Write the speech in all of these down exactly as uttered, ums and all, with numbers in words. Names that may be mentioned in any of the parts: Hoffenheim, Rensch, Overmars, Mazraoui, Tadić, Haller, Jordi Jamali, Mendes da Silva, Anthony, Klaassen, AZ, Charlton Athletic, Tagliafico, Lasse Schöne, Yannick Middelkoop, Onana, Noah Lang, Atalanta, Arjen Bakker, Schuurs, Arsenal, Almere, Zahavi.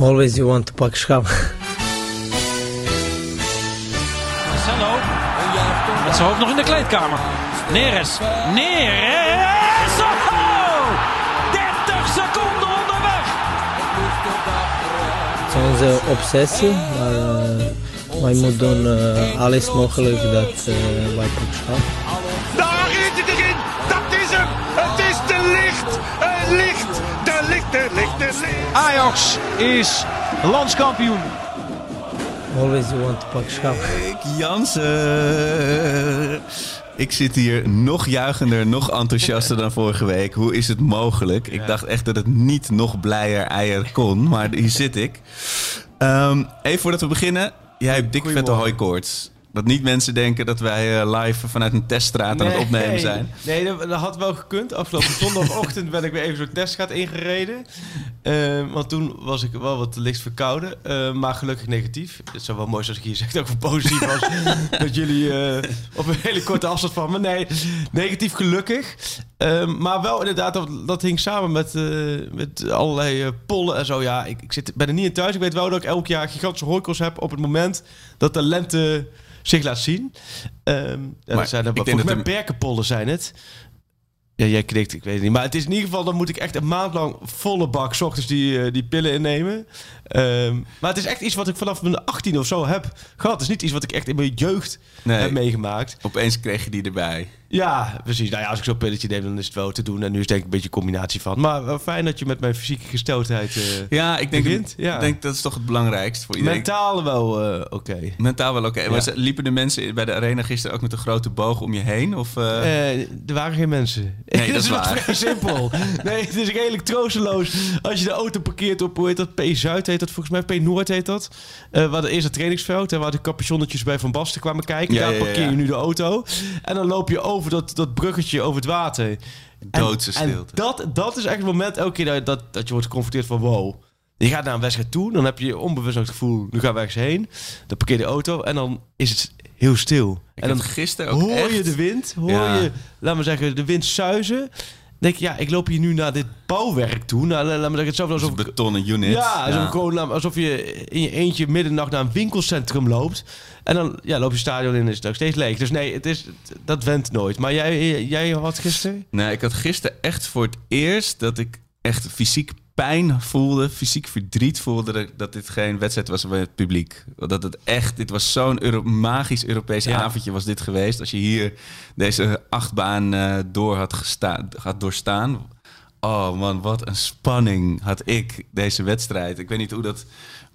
Always you want to pak schap. Marcelo. Met zijn hoofd nog in de kleedkamer. Neres. Neres! Oh! dertig seconden onderweg! Het is onze obsessie. Maar uh, wij moeten doen uh, alles mogelijk dat uh, wij pak schap. Daar is het erin! Dat is hem! Het is te licht! Het licht! Lichter, lichter, lichter. Ajax is landskampioen. Always you want to pak schap. Jansen. Ik zit hier nog juichender, nog enthousiaster dan vorige week. Hoe is het mogelijk? Ik dacht echt dat het niet nog blijer eier kon, maar hier zit ik. Um, even voordat we beginnen. Jij hebt dik vette hooikoorts. Dat niet mensen denken dat wij live vanuit een teststraat aan het opnemen zijn. Nee, nee, dat had wel gekund. Afgelopen zondagochtend ben ik weer even zo'n teststraat ingereden. Uh, want toen was ik wel wat licht verkouden. Uh, maar gelukkig negatief. Het zou wel mooi zijn als ik hier zeg dat ik voor positief was. Dat jullie uh, op een hele korte afstand van me. Nee, negatief gelukkig. Uh, maar wel inderdaad, dat, dat hing samen met, uh, met allerlei uh, pollen en zo. Ja, ik, ik zit, ben er niet in thuis. Ik weet wel dat ik elk jaar gigantische hooikoorts heb op het moment dat de lente zich laat zien. Um, ja, maar zijn er wat, ik denk dat er berkenpollen zijn het. Ja, jij knikt, ik weet het niet. Maar het is in ieder geval, dan moet ik echt een maand lang volle bak 's ochtends die, uh, die pillen innemen. Um, maar het is echt iets wat ik vanaf mijn achttiende of zo heb gehad. Het is niet iets wat ik echt in mijn jeugd nee, heb meegemaakt. Opeens kreeg je die erbij. Ja, precies. Nou ja, als ik zo'n pilletje neem, dan is het wel te doen. En nu is het denk ik een beetje een combinatie van. Maar wel fijn dat je met mijn fysieke gesteldheid uh, ja, ik denk, begint. Ja, ik denk dat is toch het belangrijkste voor iedereen. Mentaal wel uh, oké. Okay. Mentaal wel oké. Okay. Ja. Liepen de mensen bij de arena gisteren ook met een grote boog om je heen? Of, uh... Uh, er waren geen mensen. Nee, dat, dat is waar. Vrij simpel. Nee, het is redelijk troosteloos. Als je de auto parkeert op, hoe heet dat? P-Zuid heet dat volgens mij. P-Noord heet dat. Uh, waar de eerste trainingsveld en waar de capuchonnetjes bij Van Basten kwamen kijken. Ja, daar ja, parkeer ja. je nu de auto. En dan loop je over. Over dat, dat bruggetje over het water. Doodse stilte. En dat, dat is echt het moment elke keer dat, dat, dat je wordt geconfronteerd van wow. Je gaat naar een wedstrijd toe, dan heb je onbewust het gevoel, nu gaan we ergens heen. Dan parkeer je de auto en dan is het heel stil. Ik en dan gisteren ook hoor echt. je de wind, hoor ja. je, laat maar zeggen, de wind suizen. Denk je, ja, ik loop hier nu naar dit bouwwerk toe. Nou, laat me zeggen, hetzelfde alsof een betonnen unit. Ja, alsof, ja. Gewoon, alsof je in je eentje middernacht naar een winkelcentrum loopt. En dan ja, loop je stadion in en is het nog steeds leeg. Dus nee, het is, dat went nooit. Maar jij, jij had gisteren? Nee, ik had gisteren echt voor het eerst dat ik echt fysiek pijn voelde, fysiek verdriet voelde dat dit geen wedstrijd was bij het publiek. Dat het echt, dit was zo'n Euro- magisch Europees ja. avondje was dit geweest. Als je hier deze achtbaan uh, door had, gesta- had doorstaan. Oh man, wat een spanning had ik deze wedstrijd. Ik weet niet hoe dat.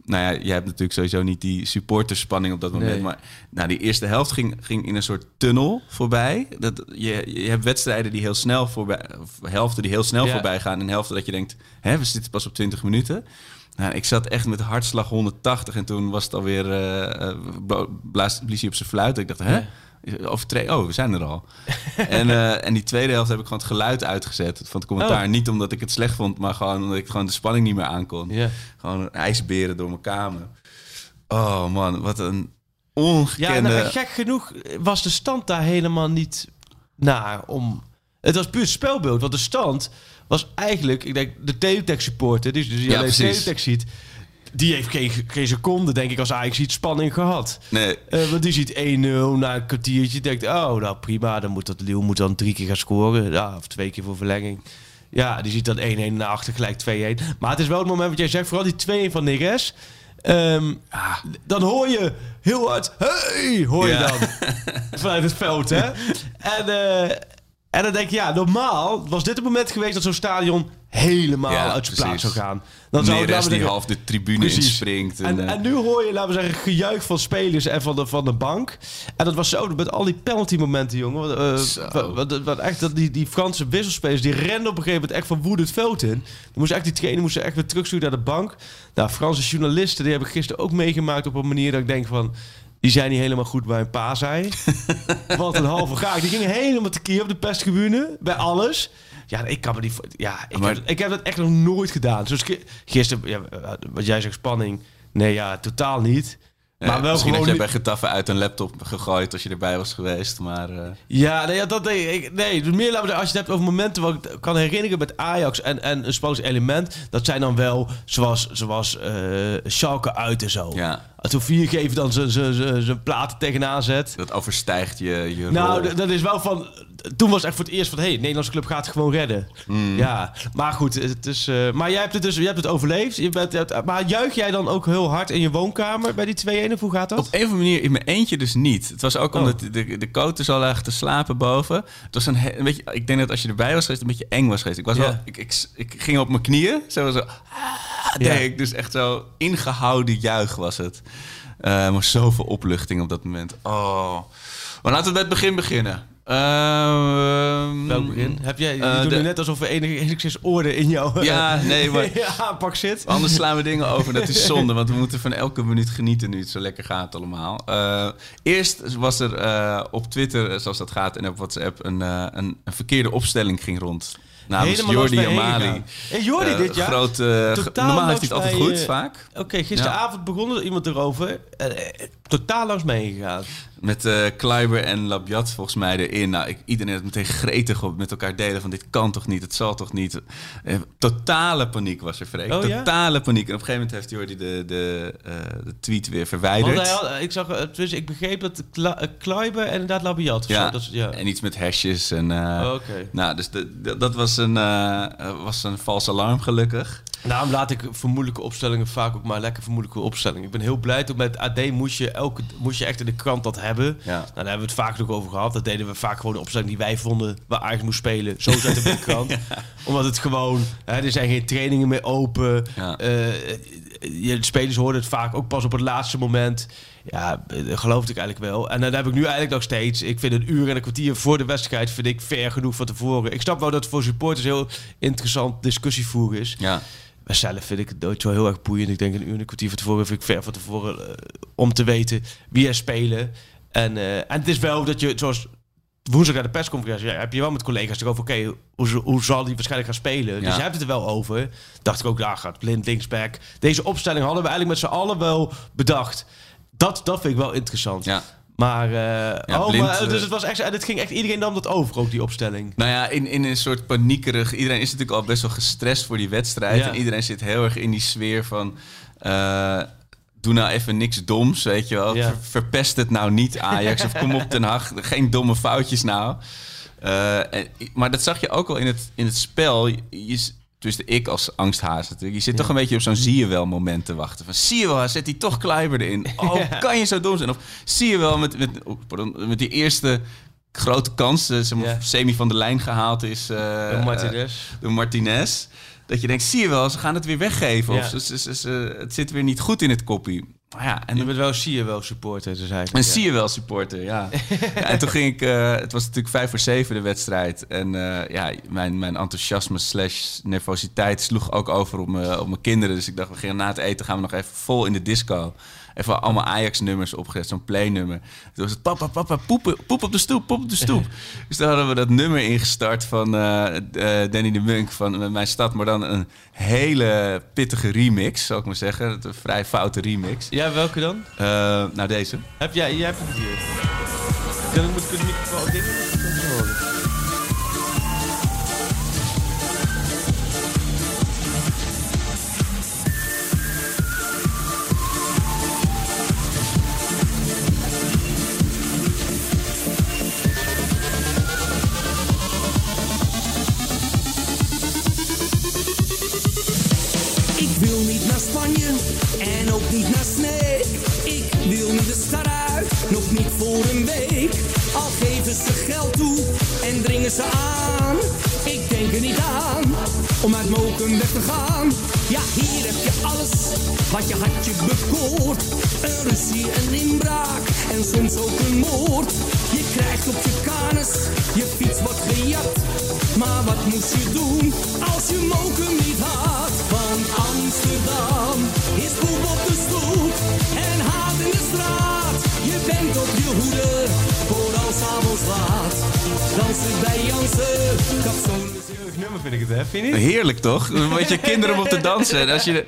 Nou ja, jij hebt natuurlijk sowieso niet die supporterspanning op dat moment. Nee. Maar nou, die eerste helft ging, ging in een soort tunnel voorbij. Dat, je, je hebt wedstrijden die heel snel voorbij, helften die heel snel ja. voorbij gaan. En helften dat je denkt, hè, we zitten pas op twintig minuten. Nou, ik zat echt met hartslag honderdtachtig. En toen was het alweer, uh, blaas, blies hij op zijn fluit. Ik dacht, hè? Ja. Overtre- oh, we zijn er al. en, uh, en die tweede helft heb ik gewoon het geluid uitgezet van het commentaar. Oh. Niet omdat ik het slecht vond, maar gewoon omdat ik gewoon de spanning niet meer aankon. Yeah. Gewoon ijsberen door mijn kamer. Oh man, wat een ongekende. Ja, nou, gek genoeg was de stand daar helemaal niet naar om. Het was puur het spelbeeld, want de stand was eigenlijk, ik denk, de Teletext supporter, dus die ja, alleen Teletext ziet. Die heeft geen, geen seconde, denk ik, als Ajax iets spanning gehad. Nee. Uh, want die ziet één nul na een kwartiertje. Denkt, oh, nou prima, dan moet dat Lille moet dan drie keer gaan scoren. Ja, of twee keer voor verlenging. Ja, die ziet dan één-één naar achter, gelijk twee-één. Maar het is wel het moment wat jij zegt, vooral die twee-één van Neres. Um, ah. Dan hoor je heel hard, hey, hoor je ja. dan. Vanuit het veld, hè. en, uh, en dan denk je, ja, normaal was dit het moment geweest dat zo'n stadion helemaal ja, uit zijn plaats zou gaan. Dan zou Neres die half de tribune precies. inspringt. En, en, en nu hoor je, laten we zeggen, gejuich van spelers en van de, van de bank. En dat was zo met al die penalty momenten, jongen. Uh, wat, wat, wat echt, dat die, die Franse wisselspelers, die renden op een gegeven moment echt van woede het veld in. Dan moesten echt die trainer moesten echt weer terugsturen naar de bank. Nou, Franse journalisten, die heb ik gisteren ook meegemaakt op een manier dat ik denk van, die zijn niet helemaal goed bij een paasei. Wat een halve gaak. Die gingen helemaal tekeer op de pestribune, bij alles. Ja, ik kan me niet. Ja, ik, maar, heb, ik heb dat echt nog nooit gedaan. Zoals gisteren, ja, wat jij zegt, spanning. Nee, ja, totaal niet. Maar wel misschien gewoon... had jij bij Getafe uit een laptop gegooid als je erbij was geweest. Maar, uh... ja, nee, dat denk ik. Nee, dus meer laten we, als je het hebt over momenten wat ik kan herinneren met Ajax en, en een Spaans element. Dat zijn dan wel zoals, zoals uh, Schalke uit en zo. Ja. Toen Viergever dan zijn platen tegenaan zet. Dat overstijgt je, je nou, rol. Dat is wel van... Toen was het echt voor het eerst van... Hé, hey, Nederlandse club gaat gewoon redden. Mm. Ja, maar goed. Het is, uh, maar jij hebt het dus je hebt het overleefd. Je bent, je hebt, maar juich jij dan ook heel hard in je woonkamer bij die twee-een? Of hoe gaat dat? Op een of andere manier in mijn eentje dus niet. Het was ook omdat oh. de, de coaches al lagen te slapen boven. Het was een, he, een beetje... Ik denk dat als je erbij was geweest, een beetje eng was geweest. Ik was yeah. wel... Ik, ik, ik ging op mijn knieën. Zo was zo... Ah, yeah. ik, dus echt zo ingehouden juich was het. Uh, maar zoveel opluchting op dat moment. Oh. Maar laten we bij het begin beginnen. Uh, Welk begin? Heb jij, je uh, doet de... nu net alsof we enig, enigszins orde in jou... Ja, uh, nee, maar... ja, pak zit. Anders slaan we dingen over. Dat is zonde, want we moeten van elke minuut genieten nu. Het zo lekker gaat allemaal. Uh, eerst was er uh, op Twitter, zoals dat gaat, en op WhatsApp... een, uh, een, een verkeerde opstelling ging rond. Namens Helemaal Jordi Jamali. Hey, Jordi uh, dit jaar? Groot, uh, normaal heeft hij het altijd goed, uh, vaak. Oké, okay, gisteravond ja. begon er iemand erover. Uh, uh, totaal langs mee gegaan. Met uh, Kluiber en Labyad volgens mij erin. Nou, ik, iedereen het meteen gretig op met elkaar delen van dit kan toch niet, het zal toch niet. Uh, totale paniek was er, Freek. Oh, totale ja? paniek. En op een gegeven moment heeft Jordi de, de, uh, de tweet weer verwijderd. Want hij had, ik zag, dus ik begreep dat Kluiber en inderdaad Labyad. Ja, ja, en iets met hashjes. En, uh, oh, okay. Nou, dus de, de, dat was een, uh, was een vals alarm gelukkig. Daarom laat ik vermoedelijke opstellingen vaak ook maar lekker vermoedelijke opstellingen. Ik ben heel blij dat met A D moest je, elke, moest je echt in de krant dat hebben. Ja. Nou, daar hebben we het vaak nog over gehad. Dat deden we vaak gewoon de opstelling die wij vonden waar Ajax moest spelen. Zo zet het in de krant. Ja. Omdat het gewoon... Hè, er zijn geen trainingen meer open. Ja. Uh, je, de spelers hoorden het vaak ook pas op het laatste moment. Ja, dat geloofde ik eigenlijk wel. En dat heb ik nu eigenlijk nog steeds. Ik vind een uur en een kwartier voor de wedstrijd vind ik ver genoeg van tevoren. Ik snap wel dat het voor supporters heel interessant discussievoer is. Ja. Maar zelf vind ik het nooit zo heel erg boeiend. Ik denk een uur en een kwartier van tevoren vind ik ver van tevoren uh, om te weten wie er spelen. En, uh, en het is wel dat je, zoals woensdag naar de persconferentie, ja, heb je wel met collega's over, oké, okay, hoe, hoe zal die waarschijnlijk gaan spelen? Ja. Dus je hebt het er wel over. Dacht ik ook, daar gaat blind linksback. Deze opstelling hadden we eigenlijk met z'n allen wel bedacht. Dat, dat vind ik wel interessant. Ja. Maar, uh, ja, oh, blind, maar dus het was echt, en het ging echt iedereen nam dat over, ook die opstelling. Nou ja, in, in een soort paniekerig... Iedereen is natuurlijk al best wel gestrest voor die wedstrijd. Ja. En iedereen zit heel erg in die sfeer van... Uh, doe nou even niks doms, weet je wel. Ja. Ver, verpest het nou niet, Ajax. Of kom op, Ten Hag. Geen domme foutjes nou. Uh, en, maar dat zag je ook al in het, in het spel. Je, je, dus de ik als angsthaas natuurlijk. Je zit ja. toch een beetje op zo'n zie je wel moment te wachten. Van zie je wel, zet die toch Kluiber erin. Oh, ja. Kan je zo dom zijn? Of zie je wel met, met, oh, pardon, met die eerste grote kans, zeg maar, ja. semi van de lijn gehaald is. Uh, de Martinez. Uh, de Martinez. Dat je denkt, zie je wel, ze gaan het weer weggeven. Ja. Of ze, ze, ze, ze, het zit weer niet goed in het koppie. Maar ja, en je bent wel zie je wel supporter, dus eigenlijk. En ja. zie je wel supporter, ja. ja. En toen ging ik, uh, het was natuurlijk vijf voor zeven de wedstrijd. En uh, ja, mijn, mijn enthousiasme slash nervositeit sloeg ook over op, me, op mijn kinderen. Dus ik dacht, we gingen na het eten, gaan we nog even vol in de disco. Even allemaal Ajax-nummers opgezet, zo'n play-nummer. Toen was het papa, papa, poep, poep op de stoep, poep op de stoep. Dus daar hadden we dat nummer ingestart van uh, uh, Danny de Munk van Mijn Stad. Maar dan een hele pittige remix, zal ik maar zeggen. Een vrij foute remix. Ja, welke dan? Uh, nou, deze. Heb jij, jij hebt het hier. Dan moet ik het microfoon dingen. Ze aan. Ik denk er niet aan om uit Mokum weg te gaan. Ja, hier heb je alles wat je hartje bekoort. Een ruzie, een inbraak en soms ook een moord. Je krijgt op je kanus, je fiets wordt gejat. Maar wat moest je doen als je Mokum niet had? Van Amsterdam is poep op de stoep en haat in de straat. Je bent op je hoede voor als avonds laat. Dansen bij Jansen, kapsoon is je heerlijk nummer vind ik het, hè? Vind je niet? Heerlijk, toch? Met je kinderen op te dansen. En als je,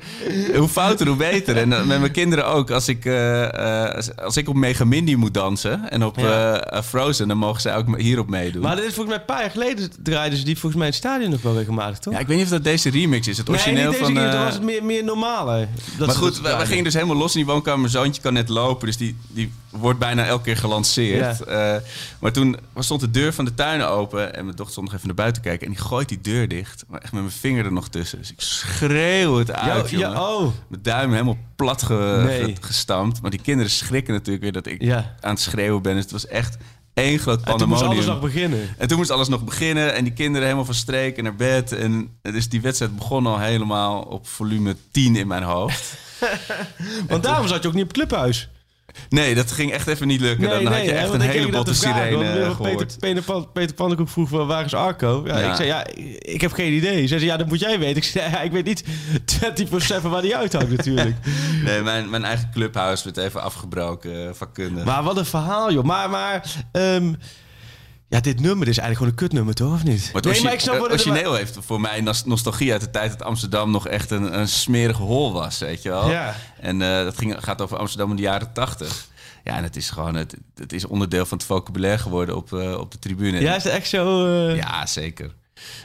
hoe fouter, hoe beter. En met mijn kinderen ook. Als ik, uh, als, als ik op Megamindi moet dansen en op ja. uh, Frozen, dan mogen zij ook hierop meedoen. Maar dit is volgens mij een paar jaar geleden draaiden ze die volgens mij in het stadion nog wel regelmatig, toch? Ja, ik weet niet of dat deze remix is. Het origineel nee, niet deze van... Nee, uh... was het meer, meer normaler. Dat maar goed, we, we gingen dus helemaal los in die woonkamer. Mijn zoontje kan net lopen, dus die, die wordt bijna elke keer gelanceerd. Ja. Uh, maar toen stond de deur van de tuin open en mijn dochter stond nog even naar buiten kijken. En die gooit die deur dicht, maar echt met mijn vinger er nog tussen. Dus ik schreeuw het uit, jo, jongen. Jo, oh. Mijn duim helemaal plat ge, nee. gestampt. Maar die kinderen schrikken natuurlijk weer dat ik ja. aan het schreeuwen ben. Dus het was echt één groot pandemonium. En toen moest alles nog beginnen. En toen moest alles nog beginnen. En die kinderen helemaal van streek en naar bed. En dus die wedstrijd begon al helemaal op volume tien in mijn hoofd. Want daarom zat je ook niet op het clubhuis. Nee, dat ging echt even niet lukken. Nee, dan had je nee, echt een hele botte sirene gehoord. Peter, Peter, Peter Pannenkoek vroeg, waar is Arco? Ja, ja. Ik zei, ja, ik heb geen idee. Zij zei, ja, dat moet jij weten. Ik zei, ja, ik weet niet twintig procent waar die uithangt natuurlijk. Nee, mijn, mijn eigen clubhuis werd even afgebroken, vakkundig. Maar wat een verhaal, joh. Maar, maar um, ja, dit nummer is eigenlijk gewoon een kutnummer, toch? Of niet? Maar het nee, maar ik snap origineel de... heeft voor mij nostalgie uit de tijd dat Amsterdam nog echt een, een smerige hol was, weet je wel? Ja. En uh, dat ging, gaat over Amsterdam in de jaren tachtig. Ja, en het is gewoon het, het is onderdeel van het vocabulaire geworden op, uh, op de tribune. Ja, is het echt zo? Uh... Ja, zeker.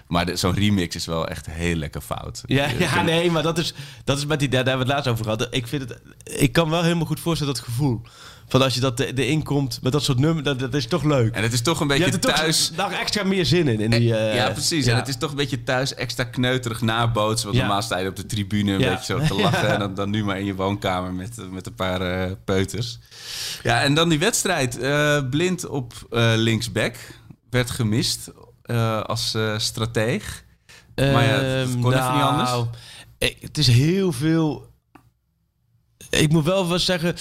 Maar de, zo'n remix is wel echt heel lekker fout. Ja, ja nee, maar dat is, dat is met die... Daar hebben we het laatst over gehad. Ik, vind het, ik kan wel helemaal goed voorstellen dat gevoel. Van als je dat erin komt met dat soort nummer, dat, dat is toch leuk. En het is toch een beetje thuis... Je hebt er toch extra meer zin in. in die, uh, ja, precies. Ja. En het is toch een beetje thuis extra kneuterig nabootsen. Want ja. normaal sta je op de tribune een ja. beetje zo te lachen. Ja. En dan, dan nu maar in je woonkamer met, met een paar uh, peuters. Ja, en dan die wedstrijd. Uh, blind op uh, linksback werd gemist uh, als uh, strateeg. Uh, maar ja, het kon nou, even niet anders. Ik, het is heel veel... Ik moet wel wat zeggen...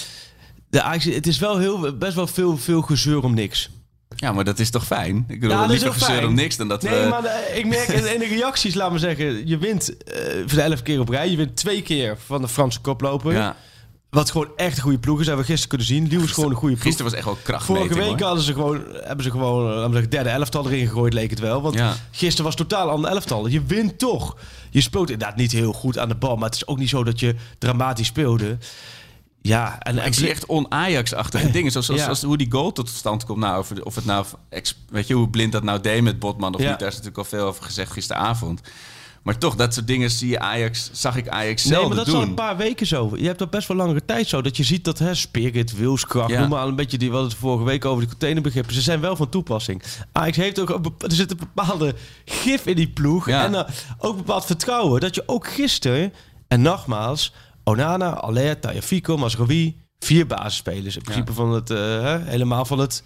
De Ajax, het is wel heel, best wel veel, veel gezeur om niks. Ja, maar dat is toch fijn? Ik bedoel, ja, liever gezeur fijn. om niks dan dat nee, we... Nee, maar de, ik merk in, in de reacties, laat maar zeggen... Je wint uh, voor de elf keer op rij. Je wint twee keer van de Franse koploper. Ja. Wat gewoon echt een goede ploeg is. Hebben we gisteren kunnen zien. Lille is gewoon een goede ploeg. Gisteren was echt wel krachtmeting. Vorige week hadden ze gewoon, hebben ze gewoon laten we zeggen, derde elftal erin gegooid, leek het wel. Want ja. gisteren was het totaal ander elftal. Je wint toch. Je speelt inderdaad niet heel goed aan de bal. Maar het is ook niet zo dat je dramatisch speelde. Ja, en, en ik zie echt on-Ajax-achtige dingen. Zoals, zoals, ja. zoals hoe die goal tot stand komt. Nou, of, of het nou, weet je, hoe blind dat nou deed met Botman of ja. niet. Daar is natuurlijk al veel over gezegd gisteravond. Maar toch, dat soort dingen zie je Ajax, zag ik Ajax zelden doen. Nee, maar dat is al een paar weken zo. Je hebt dat best wel langere tijd zo. Dat je ziet dat hè, spirit, wilskracht, ja. noem maar een beetje die, wat het vorige week over die containerbegrippen. Ze zijn wel van toepassing. Ajax heeft ook, er zit een bepaalde gif in die ploeg. Ja. En uh, ook bepaald vertrouwen. Dat je ook gisteren, en nogmaals... Onana, Haller, Tagliafico, Mazraoui. Vier basisspelers. In principe ja. van het, uh, helemaal van het,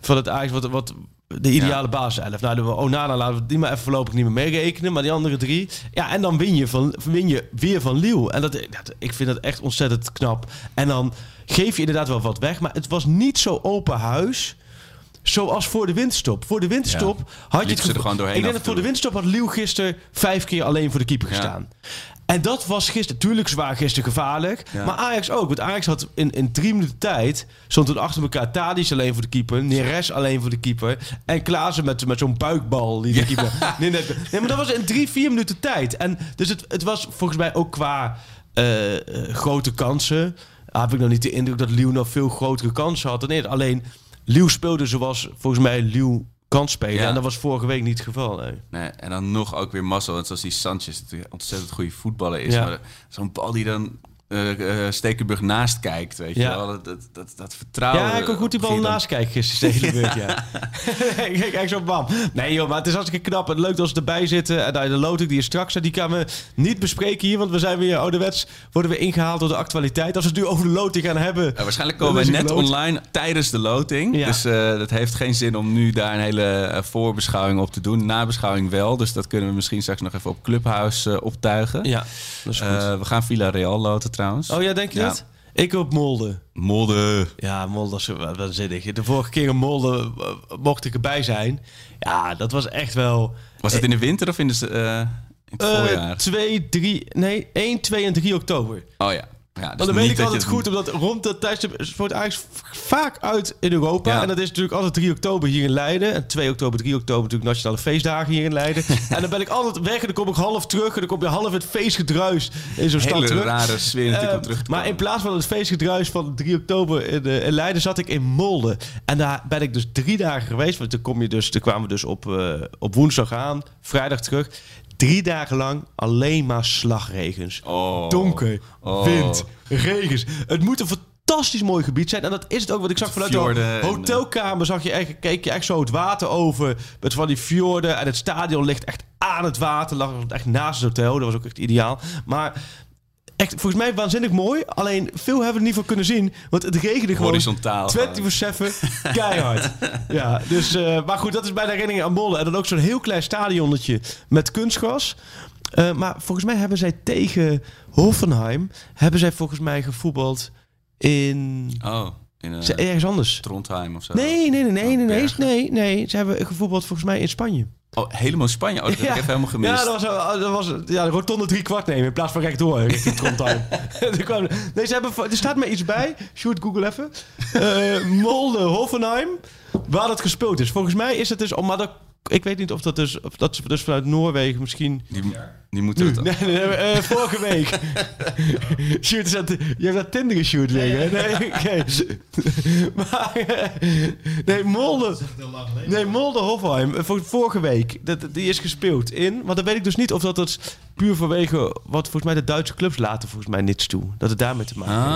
van het Ajax, wat, wat de ideale ja. basiself. Nou, de Onana laten we die maar even voorlopig niet meer meerekenen. Maar die andere drie. Ja, en dan win je, van, win je weer van Lille. En dat, dat, ik vind dat echt ontzettend knap. En dan geef je inderdaad wel wat weg. Maar het was niet zo open huis... Zoals voor de winterstop. Voor de winterstop ja. had je het gevo- er gewoon doorheen. Ik denk dat voor de winterstop had Lille gisteren vijf keer alleen voor de keeper gestaan. Ja. En dat was gisteren, tuurlijk zwaar gisteren gevaarlijk. Ja. Maar Ajax ook. Want Ajax had in, in drie minuten tijd... stond toen achter elkaar Tadić alleen voor de keeper. Neres alleen voor de keeper. En Klaassen met, met zo'n buikbal. Die de ja. keeper. Nee, nee, nee, maar dat was in drie, vier minuten tijd. En dus het, het was volgens mij ook qua uh, uh, grote kansen... Ah, heb ik nog niet de indruk dat Lille nog veel grotere kansen had. Nee, alleen... Lille speelde zoals volgens mij Lille kan spelen. Ja. En dat was vorige week niet het geval. Nee. Nee, en dan nog ook weer mazzel. Want zoals die Sanchez natuurlijk ontzettend goede voetballer is. Ja. Maar zo'n bal die dan uh, uh, Stekelenburg naast kijkt. Weet ja. je wel? Dat, dat, dat vertrouwen. Ja, ik ook goed die bal naast kijken gisteren. Stekelenburg, ja. ja. Kijk zo bam. Nee joh, maar het is hartstikke knap. En leuk dat ze erbij zitten. En daar de loting die is straks. Die gaan we niet bespreken hier. Want we zijn weer ouderwets. Worden we ingehaald door de actualiteit. Als we het nu over de loting gaan hebben. Ja, waarschijnlijk komen we net online tijdens de loting. Ja. Dus uh, dat heeft geen zin om nu daar een hele uh, voorbeschouwing op te doen. Nabeschouwing wel. Dus dat kunnen we misschien straks nog even op Clubhouse uh, optuigen. Ja, dat is goed. Uh, we gaan Villarreal loten trouwens. Oh ja, denk je ja. dat? Ik op Molde. Molde. Ja, Molde is waanzinnig. De vorige keer in Molde mocht ik erbij zijn. Ja, dat was echt wel... Was het in de winter of in, de, uh, in het uh, voorjaar? twee, drie... Nee, één, twee en drie oktober. Oh ja. Ja, dus maar dan weet ik altijd je... goed, omdat rond dat tijdstip wordt eigenlijk vaak uit in Europa. Ja. En dat is natuurlijk altijd drie oktober hier in Leiden. En twee oktober, drie oktober natuurlijk nationale feestdagen hier in Leiden. En dan ben ik altijd weg en dan kom ik half terug. En dan kom je half het feestgedruis in zo'n stad terug. Hele rare sfeer natuurlijk um, om terug te komen. Maar in plaats van het feestgedruis van drie oktober in, uh, in Leiden zat ik in Molde. En daar ben ik dus drie dagen geweest. Want toen, kom je dus, toen kwamen we dus op, uh, op woensdag aan, vrijdag terug. Drie dagen lang alleen maar slagregens. Oh. Donker, oh. wind, regens. Het moet een fantastisch mooi gebied zijn. En dat is het ook, wat ik zag vanuit de hotelkamer. Zag je echt, keek je echt zo het water over. Met van die fjorden. En het stadion ligt echt aan het water. Lag echt naast het hotel. Dat was ook echt ideaal. Maar... echt, volgens mij waanzinnig mooi. Alleen veel hebben we er niet van kunnen zien. Want het regende gewoon horizontaal. vierentwintig zeven keihard. Ja, dus, uh, maar goed, dat is bij de herinneringen aan Molde. En dan ook zo'n heel klein stadionnetje met kunstgras. Uh, maar volgens mij hebben zij tegen Hoffenheim... hebben zij volgens mij gevoetbald in... oh, in uh, ergens anders. Trondheim of zo. Nee, nee, nee, nee, nee, nee, nee, nee. Ze hebben gevoetbald volgens mij in Spanje. Oh, helemaal Spanje. Oh, dat ja. heb ik even helemaal gemist. Ja, dat was, dat was ja, de rotonde drie kwart nemen in plaats van rechtdoor. Richting Trondheim. Nee, ze hebben, er staat mij iets bij. Shoot, Google even. Uh, Molde, Hoffenheim. Waar dat gespeeld is. Volgens mij is het dus... Oh, maar dat, ik weet niet of dat dus, of dat dus vanuit Noorwegen misschien... Die, die moeten het nee, nee, nee, uh, vorige week. Shoot, dat, je hebt dat Tinder geshoot liggen, hè? Nee, okay. Maar... Uh, nee, Molde... Nee, Molde Hoffenheim. Vorige week. Dat, die is gespeeld in... Want dan weet ik dus niet of dat het puur vanwege... Wat volgens mij de Duitse clubs laten volgens mij niets toe. Dat het daarmee te maken heeft.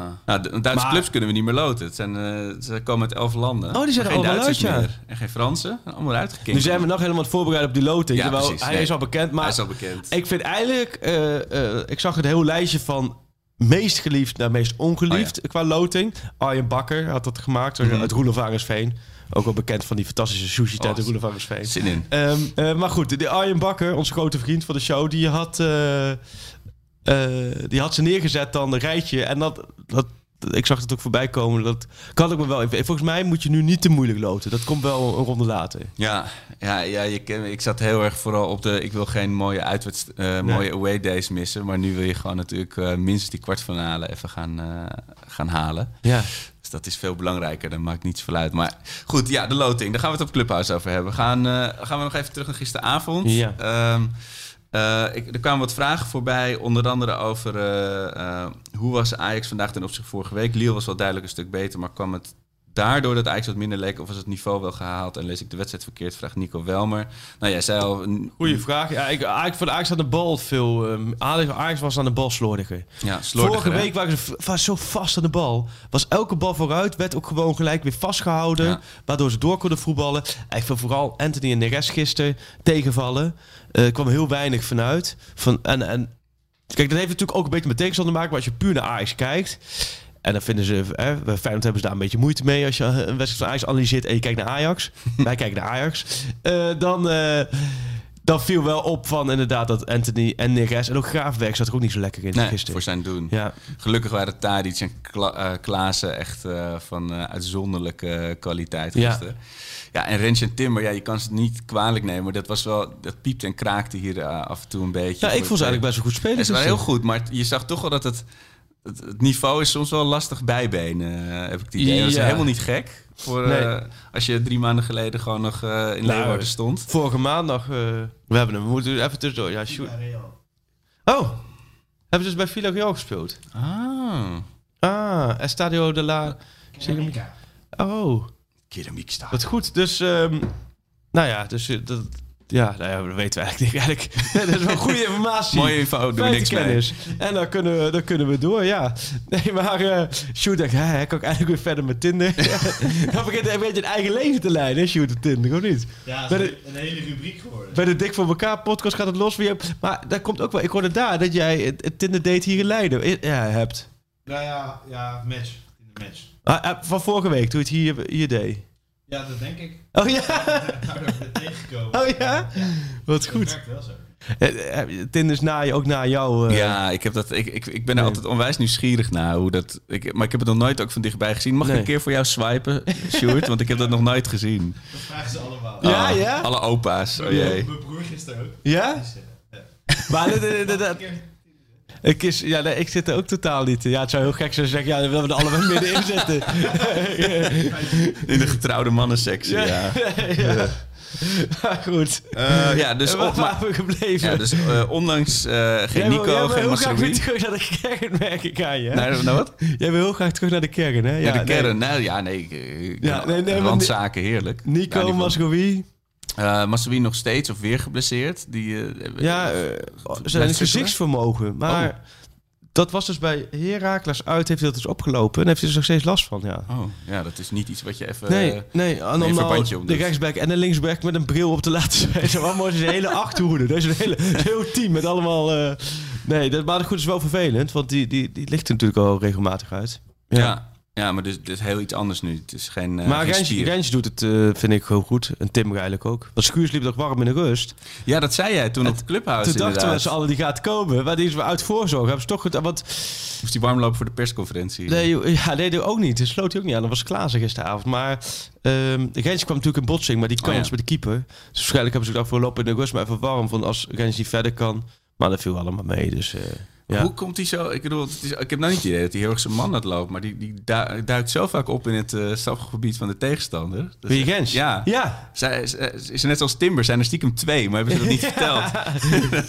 Ah. Nou, de Duitse maar, clubs kunnen we niet meer loten. Het zijn, uh, ze komen uit elf landen. Oh, die zijn er allemaal uit, ja. En geen Fransen. Allemaal uitgekind. Nu zijn we nog helemaal voorbereid op die loting. Ja, precies, hij nee. is al bekend, maar... Hij is al bekend. Ik vind eigenlijk, uh, uh, ik zag het heel lijstje van meest geliefd naar meest ongeliefd oh, ja. qua loting. Arjen Bakker had dat gemaakt mm-hmm. uit Roelofarendsveen. Ook wel bekend van die fantastische sushi tijd uit oh, Roelofarendsveen. Zin in. Um, uh, maar goed, de Arjen Bakker, onze grote vriend van de show, die had, uh, uh, die had ze neergezet dan een rijtje. En dat, dat, ik zag het ook voorbij komen. Dat kan ik me wel even. Volgens mij moet je nu niet te moeilijk loten. Dat komt wel een ronde later. Ja, ja, ja je, ik zat heel erg vooral op de... Ik wil geen mooie uitwets, uh, nee. mooie away days missen. Maar nu wil je gewoon natuurlijk uh, minstens die kwartfinale even gaan, uh, gaan halen. Ja. Dus dat is veel belangrijker. Dat maakt niets veel uit. Maar goed, ja, de loting. Daar gaan we het op Clubhouse over hebben. Gaan, uh, gaan we nog even terug naar gisteravond. Ja. Um, Uh, ik, er kwamen wat vragen voorbij, onder andere over uh, uh, hoe was Ajax vandaag ten opzichte van vorige week. Lille was wel duidelijk een stuk beter, maar kwam het daardoor dat Ajax wat minder leek of was het niveau wel gehaald? En lees ik de wedstrijd verkeerd, vraagt Nico Welmer. Nou, jij zei al... N- Goeie vraag. Ja, ik, Ajax, van Ajax aan de bal veel... Um, Ajax was aan de bal slordiger. Ja, slordiger. Vorige hè? week waren ze v- zo vast aan de bal. Was elke bal vooruit, werd ook gewoon gelijk weer vastgehouden, ja. waardoor ze door konden voetballen. Ik vind vooral Anthony en Neres gisteren tegenvallen. Er uh, kwam heel weinig vanuit. Van, en, en, kijk, dat heeft natuurlijk ook een beetje met tegenstander te maken. Maar als je puur naar Ajax kijkt... En dan vinden ze... Eh, Feyenoord hebben ze daar een beetje moeite mee... als je een wedstrijd van Ajax analyseert en je kijkt naar Ajax. Wij kijken naar Ajax. Uh, dan, uh, dan viel wel op van inderdaad dat Anthony en Neres... en ook Gravenberg zat er ook niet zo lekker in nee, gisteren. voor zijn doen. Ja. Gelukkig waren Tadić en Kla- uh, Klaassen echt uh, van uh, uitzonderlijke kwaliteit gisteren. Ja. Ja, en Rensch en Timber, ja, je kan ze niet kwalijk nemen. Maar dat was wel, dat piepte en kraakte hier uh, af en toe een beetje. Ja, ik vond ze eigenlijk best wel goed spelen. Ja, ze waren heel goed, maar je zag toch wel dat het... Het niveau is soms wel lastig bijbenen, heb ik die idee. Ja. Dat is helemaal niet gek. Voor, nee. uh, als je drie maanden geleden gewoon nog uh, in nou, Leeuwarden stond. Vorige maandag... Uh, we hebben hem, we moeten even tussendoor. Ja, shoot. Oh, hebben ze dus bij Villarreal gespeeld. Ah. Ah, Estadio de la... Ceramica. Oh. Keramiekstadion. Wat goed, dus... Um, nou ja, dus... Uh, dat, Ja, nou ja, dat weten we eigenlijk niet. Eigenlijk, dat is wel goede informatie. Mooie info, doe niks kennis. En dan kunnen, we, dan kunnen we door, ja. Nee, maar uh, Sjoerd dacht, hè, kan ik eigenlijk weer verder met Tinder? Dan begint hij een beetje een eigen leven te leiden, hè, Sjoerd, Tinder, of niet? Ja, dat is de, een hele rubriek geworden. Bij de Dik voor elkaar podcast gaat het los weer. Maar daar komt ook wel, ik hoorde daar dat jij het Tinder date hier in Leiden ja, hebt. Nou ja, ja, match. match. Ah, van vorige week, toen je het hier, hier deed. Ja, dat denk ik. Oh ja? Daar ben ik tegengekomen. Oh ja? ja? Wat goed. Dat werkt wel zo. Tinders na je, ook na jou. Uh... Ja, ik, heb dat, ik, ik, ik ben er nee. altijd onwijs nieuwsgierig naar. Hoe dat, ik, maar ik heb het nog nooit ook van dichtbij gezien. Mag nee. ik een keer voor jou swipen, Sjoerd? Want ik heb dat nog nooit gezien. Dat vragen ze allemaal. Oh, ja, ja? Alle opa's. Oh, jee. Mijn broer gisteren ook. Ja? Dus, uh, ja. Maar... Ik, is, ja, nee, ik zit er ook totaal niet in. Ja, het zou heel gek zijn als je zegt, ja, dan willen we er allemaal middenin zitten. In de getrouwde mannensectie, ja. ja. ja. Maar goed. Uh, ja, dus op, maar, we gebleven. Ja, dus uh, ondanks uh, geen Nico, jij wil, geen Mazraoui. Jij wil heel graag weer terug naar de kern, merk ik aan je. Nee, nou wat? Jij wil heel graag terug naar de kern, hè? Ja, ja de kern. Nee. Nou ja, nee. Ik, ik ja, nee, nee randzaken, heerlijk. Nico, nou, Mazraoui. Uh, Mazraoui nog steeds of weer geblesseerd. Die, uh, ja, uh, zijn gezichtsvermogen. Maar oh. dat was dus bij Heracles uit, heeft hij dat dus opgelopen. En heeft hij er nog steeds last van, ja. Oh, ja, dat is niet iets wat je even... Nee, nee. En om nou de rechtsback en de linksback met een bril op te laten zijn. Zo, wat mooi is een hele achterhoede. Dat is een hele, heel team met allemaal... Uh, nee, dat, maar goed, is wel vervelend. Want die, die, die ligt er natuurlijk al regelmatig uit. Ja. ja. Ja, maar dit is heel iets anders nu. Het is geen. Uh, maar Rensch doet het, uh, vind ik, heel goed. En Timber eigenlijk ook. Want Schuurs liep toch warm in de rust. Ja, dat zei jij toen en, op het clubhuis. Toen inderdaad. Dachten we z'n allen, die gaat komen. Maar die is uit voorzorg. Hebben ze toch goed. Want... Moest die warm lopen voor de persconferentie? Nee, ja, nee, dat ook niet. Dat sloot hij ook niet aan. Dat was Klaassen gisteravond. Maar um, Rensch kwam natuurlijk in botsing. Maar die kans oh, ja. met de keeper. Dus waarschijnlijk hebben ze gedacht voor lopen in de rust. Maar even warm. Van als Rensch niet verder kan. Maar dat viel allemaal mee. Dus. Uh... Ja. Hoe komt hij zo? Ik bedoel, het is, ik heb nou niet het idee dat hij heel erg zijn man het loopt, maar die, die duikt zo vaak op in het uh, strafgebied van de tegenstander. Wie dus Rensch? Ja. ja. Zij, zij, is net als Timber, zijn er stiekem twee, maar hebben ze dat niet verteld?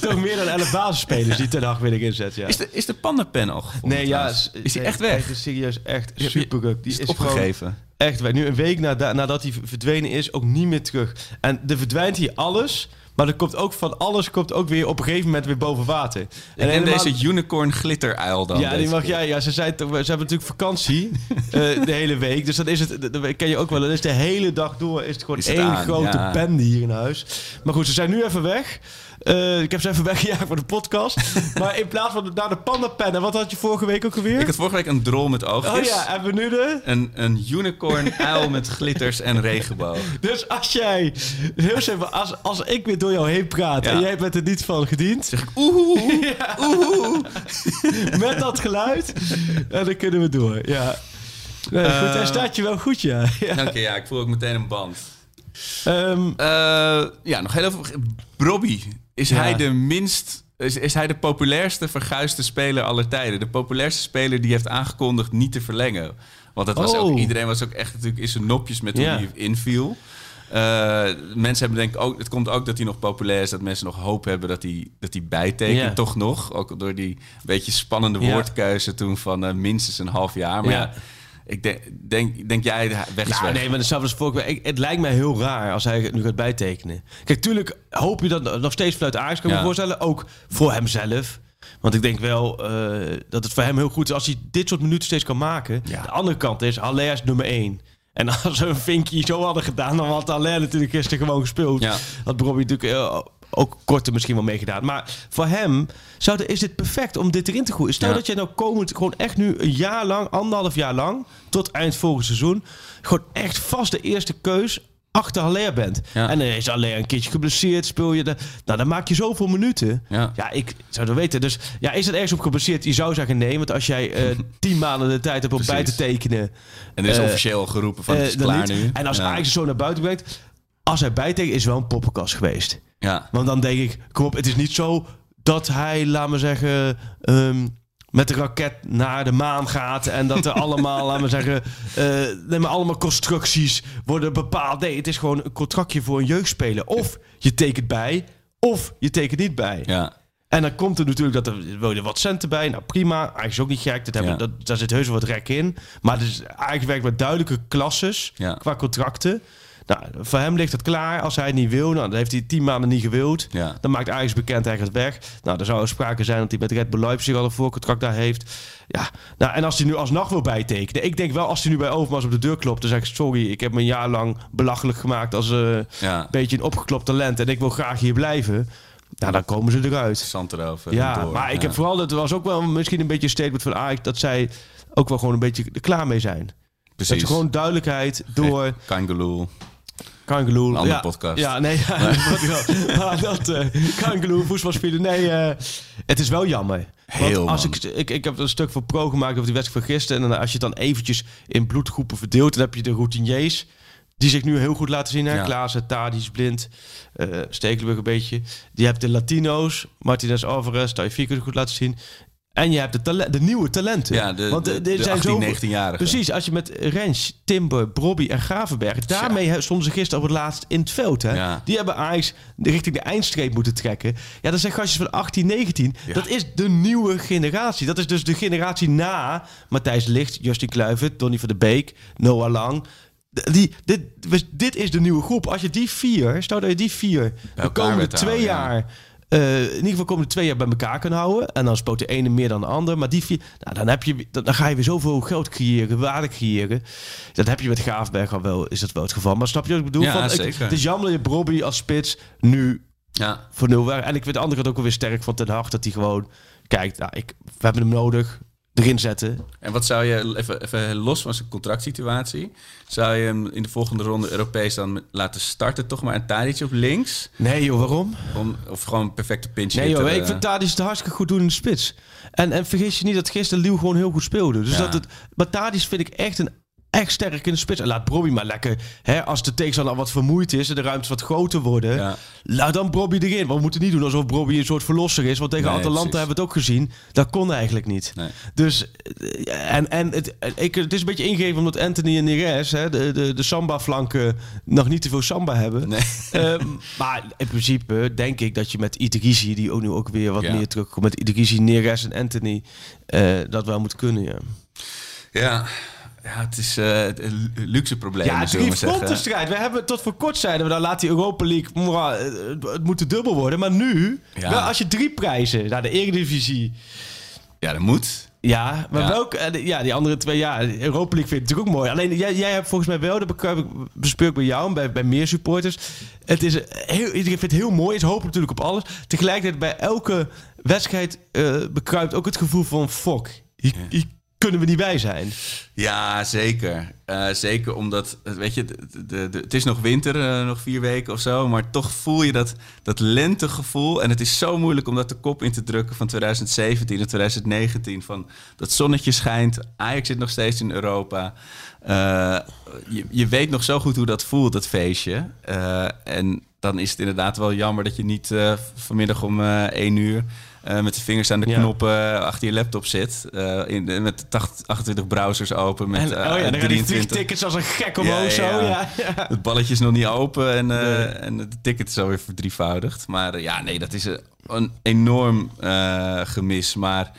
Toch meer dan elf basisspelers die ten dag wil ik inzet. Ja. Is de, is de pandapen al gevonden? Nee, ja, is, is hij nee, echt weg? Het is serieus echt superguk. Die is, is opgegeven. Echt weg. Nu een week nadat, nadat hij verdwenen is, ook niet meer terug. En er verdwijnt hier alles. Maar er komt ook van alles komt ook weer op een gegeven moment weer boven water. En, en, en deze maand... unicorn glitteruil dan. Ja, die mag jij. Ja, ja, ze, zei, ze hebben natuurlijk vakantie uh, de hele week. Dus dat is het. Dat ken je ook wel. Dat is de hele dag door is het gewoon is het één aan, grote ja. bende hier in huis. Maar goed, ze zijn nu even weg. Uh, ik heb ze even weggejaagd voor de podcast. Maar in plaats van naar de pandapennen, wat had je vorige week ook alweer? Ik had vorige week een drol met oogjes. Oh ja, hebben we nu de? Een, een unicorn uil met glitters en regenboog. Dus als jij, heel simpel, als, als ik weer door jou heen praat ja. en jij bent er niet van gediend. Zeg ik oehoe, oehoe, ja. oehoe. Met dat geluid. En dan kunnen we door, ja. Nee, uh, goed, daar staat je wel goed, ja. ja. Dank je, ja. Ik voel ook meteen een band. Um, uh, ja, nog heel even. Brobbey. Is, ja. hij de minst, is, is hij de populairste verguisde speler aller tijden? De populairste speler die heeft aangekondigd niet te verlengen. Want dat was oh. ook, iedereen was ook echt natuurlijk in zijn nopjes met hoe ja. hij inviel. Uh, mensen hebben denk ik ook... Het komt ook dat hij nog populair is. Dat mensen nog hoop hebben dat hij, dat hij bijtekent. Ja. Toch nog. Ook door die beetje spannende ja. woordkeuze toen van uh, minstens een half jaar. Maar ja... ja Ik denk, denk, denk jij weg is ja, weg. Nee, maar dat volk, ik, het lijkt mij heel raar als hij nu gaat bijtekenen. Kijk, tuurlijk hoop je dat nog steeds vanuit Ajax kan ja. me voorstellen. Ook voor hemzelf. Want ik denk wel uh, dat het voor hem heel goed is als hij dit soort minuten steeds kan maken. Ja. De andere kant is, Haller is nummer één. En als we een vinkje zo hadden gedaan, dan had Haller natuurlijk gisteren gewoon gespeeld. Ja. Had Brobbey natuurlijk... Uh, ook korter misschien wel meegedaan. Maar voor hem zou, is dit perfect om dit erin te gooien. Stel ja. dat jij nou komend gewoon echt nu een jaar lang, anderhalf jaar lang... tot eind volgend seizoen... gewoon echt vast de eerste keus achter Haller bent. Ja. En dan is Haller een keertje geblesseerd, speel je... De, nou, dan maak je zoveel minuten. Ja, ja ik zou dat weten. Dus ja, is dat ergens op geblesseerd? Je zou zeggen nee, want als jij uh, tien maanden de tijd hebt om bij te tekenen... En er is uh, officieel geroepen van uh, het is klaar nu. En als ja. Ajax zo naar buiten brengt... Als hij bijtekent, is wel een poppenkast geweest. Ja. Want dan denk ik, kom op, het is niet zo dat hij, laat maar zeggen, um, met de raket naar de maan gaat. En dat er allemaal, laat maar zeggen, uh, nee, maar allemaal constructies worden bepaald. Nee, het is gewoon een contractje voor een jeugdspeler. Of je tekent bij, of je tekent niet bij. Ja. En dan komt er natuurlijk dat er, wil je er wat centen bij. Nou prima, eigenlijk is ook niet gek. Dat hebben, ja. dat, daar zit heus wel wat rek in. Maar het is eigenlijk werkt met duidelijke klasses ja. qua contracten. Nou, voor hem ligt het klaar. Als hij het niet wil, nou, dan heeft hij tien maanden niet gewild. Ja. Dan maakt Ajax bekend, hij gaat weg. Nou, er zou sprake zijn dat hij met Red Bull Leipzig al een voorcontract daar heeft. Ja. Nou, en als hij nu alsnog wil bijtekenen. Ik denk wel, als hij nu bij Overmars op de deur klopt... dan zeg ik, sorry, ik heb me een jaar lang belachelijk gemaakt... als uh, ja. een beetje een opgeklopt talent en ik wil graag hier blijven... Nou, dan komen ze eruit. Zand erover. Ja, door, maar ja. ik heb vooral... dat was ook wel misschien een beetje een statement van Ajax... dat zij ook wel gewoon een beetje er klaar mee zijn. Precies. Dat je gewoon duidelijkheid door... Hey, Kangeloel. Kangeloel. Een andere ja, podcast. Ja, nee. Ja, nee. Maar dat uh, Kangeloel, voetbalspelen. Nee, uh, het is wel jammer. Want heel als ik, ik, ik heb een stuk voor Pro gemaakt over die wedstrijd van gisteren. En dan, als je het dan eventjes in bloedgroepen verdeelt, dan heb je de routiniers. Die zich nu heel goed laten zien. Hè? Ja. Klaassen, Tadić, Blind, uh, Stekelenburg een beetje. Die hebt de Latino's. Martinez Alvarez, Tadić goed laten zien. En je hebt de, tale- de nieuwe talenten. Ja, de, Want de, de, de zijn achttien, negentienjarigen. Precies, als je met Rensch, Timber, Brobbey en Gravenberg... daarmee ja. stonden ze gisteren op het laatst in het veld. Hè? Ja. Die hebben Ajax richting de eindstreep moeten trekken. Ja, dat zijn gastjes van achttien, negentien. Ja. Dat is de nieuwe generatie. Dat is dus de generatie na Matthijs Licht, Justin Kluivert, Donny van de Beek, Noah Lang... Die, dit, dit is de nieuwe groep. Als je die vier, stel dat je die vier de komende twee houden, jaar, ja. uh, in ieder geval komende twee jaar bij elkaar kan houden. En dan spoot de ene meer dan de ander. Maar die vier, nou, dan, heb je, dan, dan ga je weer zoveel geld creëren, waarde creëren. Dat heb je met Graafberg al wel, is dat wel het geval. Maar snap je wat ik bedoel? Ja, van, zeker. Ik, het is jammer dat je Brobbey als spits nu ja. voor nul waren. En ik vind de andere kant ook wel weer sterk van Ten Hag. Dat hij gewoon kijkt, nou, ik, we hebben hem nodig. Erin zetten. En wat zou je, even, even los van zijn contractsituatie, zou je hem in de volgende ronde Europees dan laten starten? Toch maar een Tadić op links? Nee joh, waarom? Om, of gewoon een perfecte pinch hitter? Nee joh, ik vind Tadić het hartstikke goed doen in de spits. En, en vergis je niet dat gisteren Lille gewoon heel goed speelde. Dus ja. dat het, maar Tadić vind ik echt een echt sterk in de spits. En laat Brobbey maar lekker, hè, als de tegenstander al wat vermoeid is en de ruimtes wat groter worden, ja. laat dan Brobbey erin. Want we moeten niet doen alsof Brobbey een soort verlosser is. Want tegen nee, Atalanta precies. hebben we het ook gezien. Dat kon eigenlijk niet. Nee. Dus, en, en het, ik, het is een beetje ingegeven omdat Anthony en Neres, hè, de, de, de samba-flanken, nog niet te veel samba hebben. Nee. Um, maar in principe denk ik dat je met Idrissi, die ook nu ook weer wat ja. meer terugkomt, met Idrissi, Neres en Anthony, uh, dat wel moet kunnen. Ja. ja. Ja, het is uh, een luxe probleem. Ja, drie frontenstrijd. We hebben tot voor kort zeiden we, dan laat die Europa League, mwah, het moet de dubbel worden. Maar nu, ja. wel, als je drie prijzen naar nou, de Eredivisie. Ja, dat moet. Ja, maar ja. welke? Ja, die andere twee jaar. Europa League vind ik natuurlijk ook mooi. Alleen jij, jij hebt volgens mij wel, dat bespeur ik bij jou en bij, bij meer supporters. Het is heel, iedereen vindt het heel mooi. Het hoopt natuurlijk op alles. Tegelijkertijd bij elke wedstrijd uh, bekruipt ook het gevoel van fuck. I- ja. I- Kunnen we niet bij zijn? Ja, zeker. Uh, zeker omdat, weet je, de, de, de, het is nog winter, uh, nog vier weken of zo. Maar toch voel je dat, dat lentegevoel. En het is zo moeilijk om dat de kop in te drukken van twintig zeventien en twintig negentien. Van dat zonnetje schijnt. Ajax zit nog steeds in Europa. Uh, je, je weet nog zo goed hoe dat voelt, dat feestje. Uh, en dan is het inderdaad wel jammer dat je niet uh, vanmiddag om uh, één uur... Uh, met de vingers aan de knoppen ja. achter je laptop zit. Uh, in, met achtentwintig browsers open. Met, en, uh, oh ja, dan gaan die vliegtickets als een gek omhoog ja, zo. Ja. Ja, ja. Het balletje is nog niet open en, uh, nee. en de ticket is alweer verdrievoudigd. Maar uh, ja, nee, dat is een, een enorm uh, gemis. Maar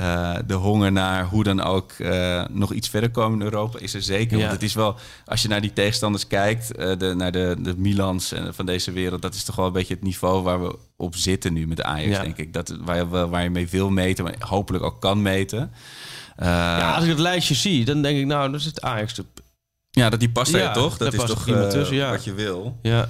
uh, de honger naar hoe dan ook uh, nog iets verder komen in Europa is er zeker. Ja. Want het is wel, als je naar die tegenstanders kijkt, uh, de, naar de, de Milans van deze wereld, dat is toch wel een beetje het niveau waar we op zitten nu met de Ajax, ja. denk ik. Dat, waar, waar je mee wil meten, maar hopelijk ook kan meten. Uh, ja, als ik het lijstje zie, dan denk ik, nou, dat is het Ajax. Ja, dat die past ja, er toch? Dat is toch uh, tussen, ja. wat je wil. Ja.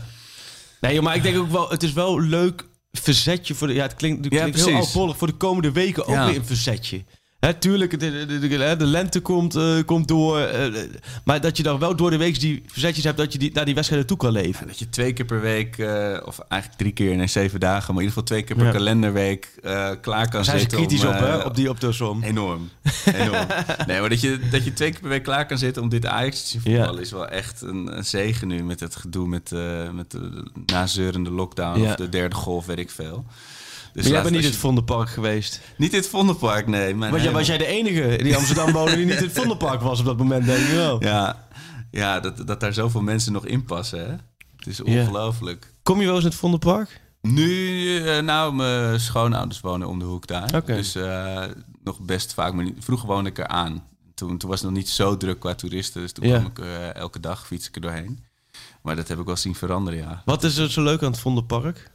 Nee, joh, maar ik denk ook wel, het is wel leuk verzetje voor de... Ja, het klinkt, het klinkt ja, heel albollig. Voor de komende weken ook ja. weer een verzetje. Hè, tuurlijk, de, de, de, de, de lente komt, uh, komt door. Uh, maar dat je dan wel door de week die verzetjes hebt, dat je die, naar die wedstrijden toe kan leven. Ja, dat je twee keer per week, uh, of eigenlijk drie keer in nee, zeven dagen, maar in ieder geval twee keer per ja. kalenderweek uh, klaar kan zijn zitten. Zijn kritisch om, op, hè? Uh, op die op de som. Enorm. enorm. Nee, maar dat je, dat je twee keer per week klaar kan zitten om dit Ajax te zien voetballen ja. is wel echt een, een zegen nu met het gedoe met, uh, met de nazeurende lockdown ja. of de derde golf, weet ik veel. Dus maar jij bent niet in je... het Vondelpark geweest? Niet in het Vondelpark, nee. Maar was, helemaal... was jij de enige die Amsterdam woonde die niet in het Vondelpark was op dat moment, denk ik wel. Ja, ja dat, dat daar zoveel mensen nog in passen, hè? Het is ongelooflijk. Yeah. Kom je wel eens in het Vondelpark? Nu, nou, mijn schoonouders wonen om de hoek daar. Okay. Dus uh, nog best vaak. Maar vroeger woonde ik er aan. Toen, toen was het nog niet zo druk qua toeristen. Dus toen yeah. kwam ik uh, elke dag fiets ik er doorheen. Maar dat heb ik wel zien veranderen, ja. Wat is er zo leuk aan het Vondelpark?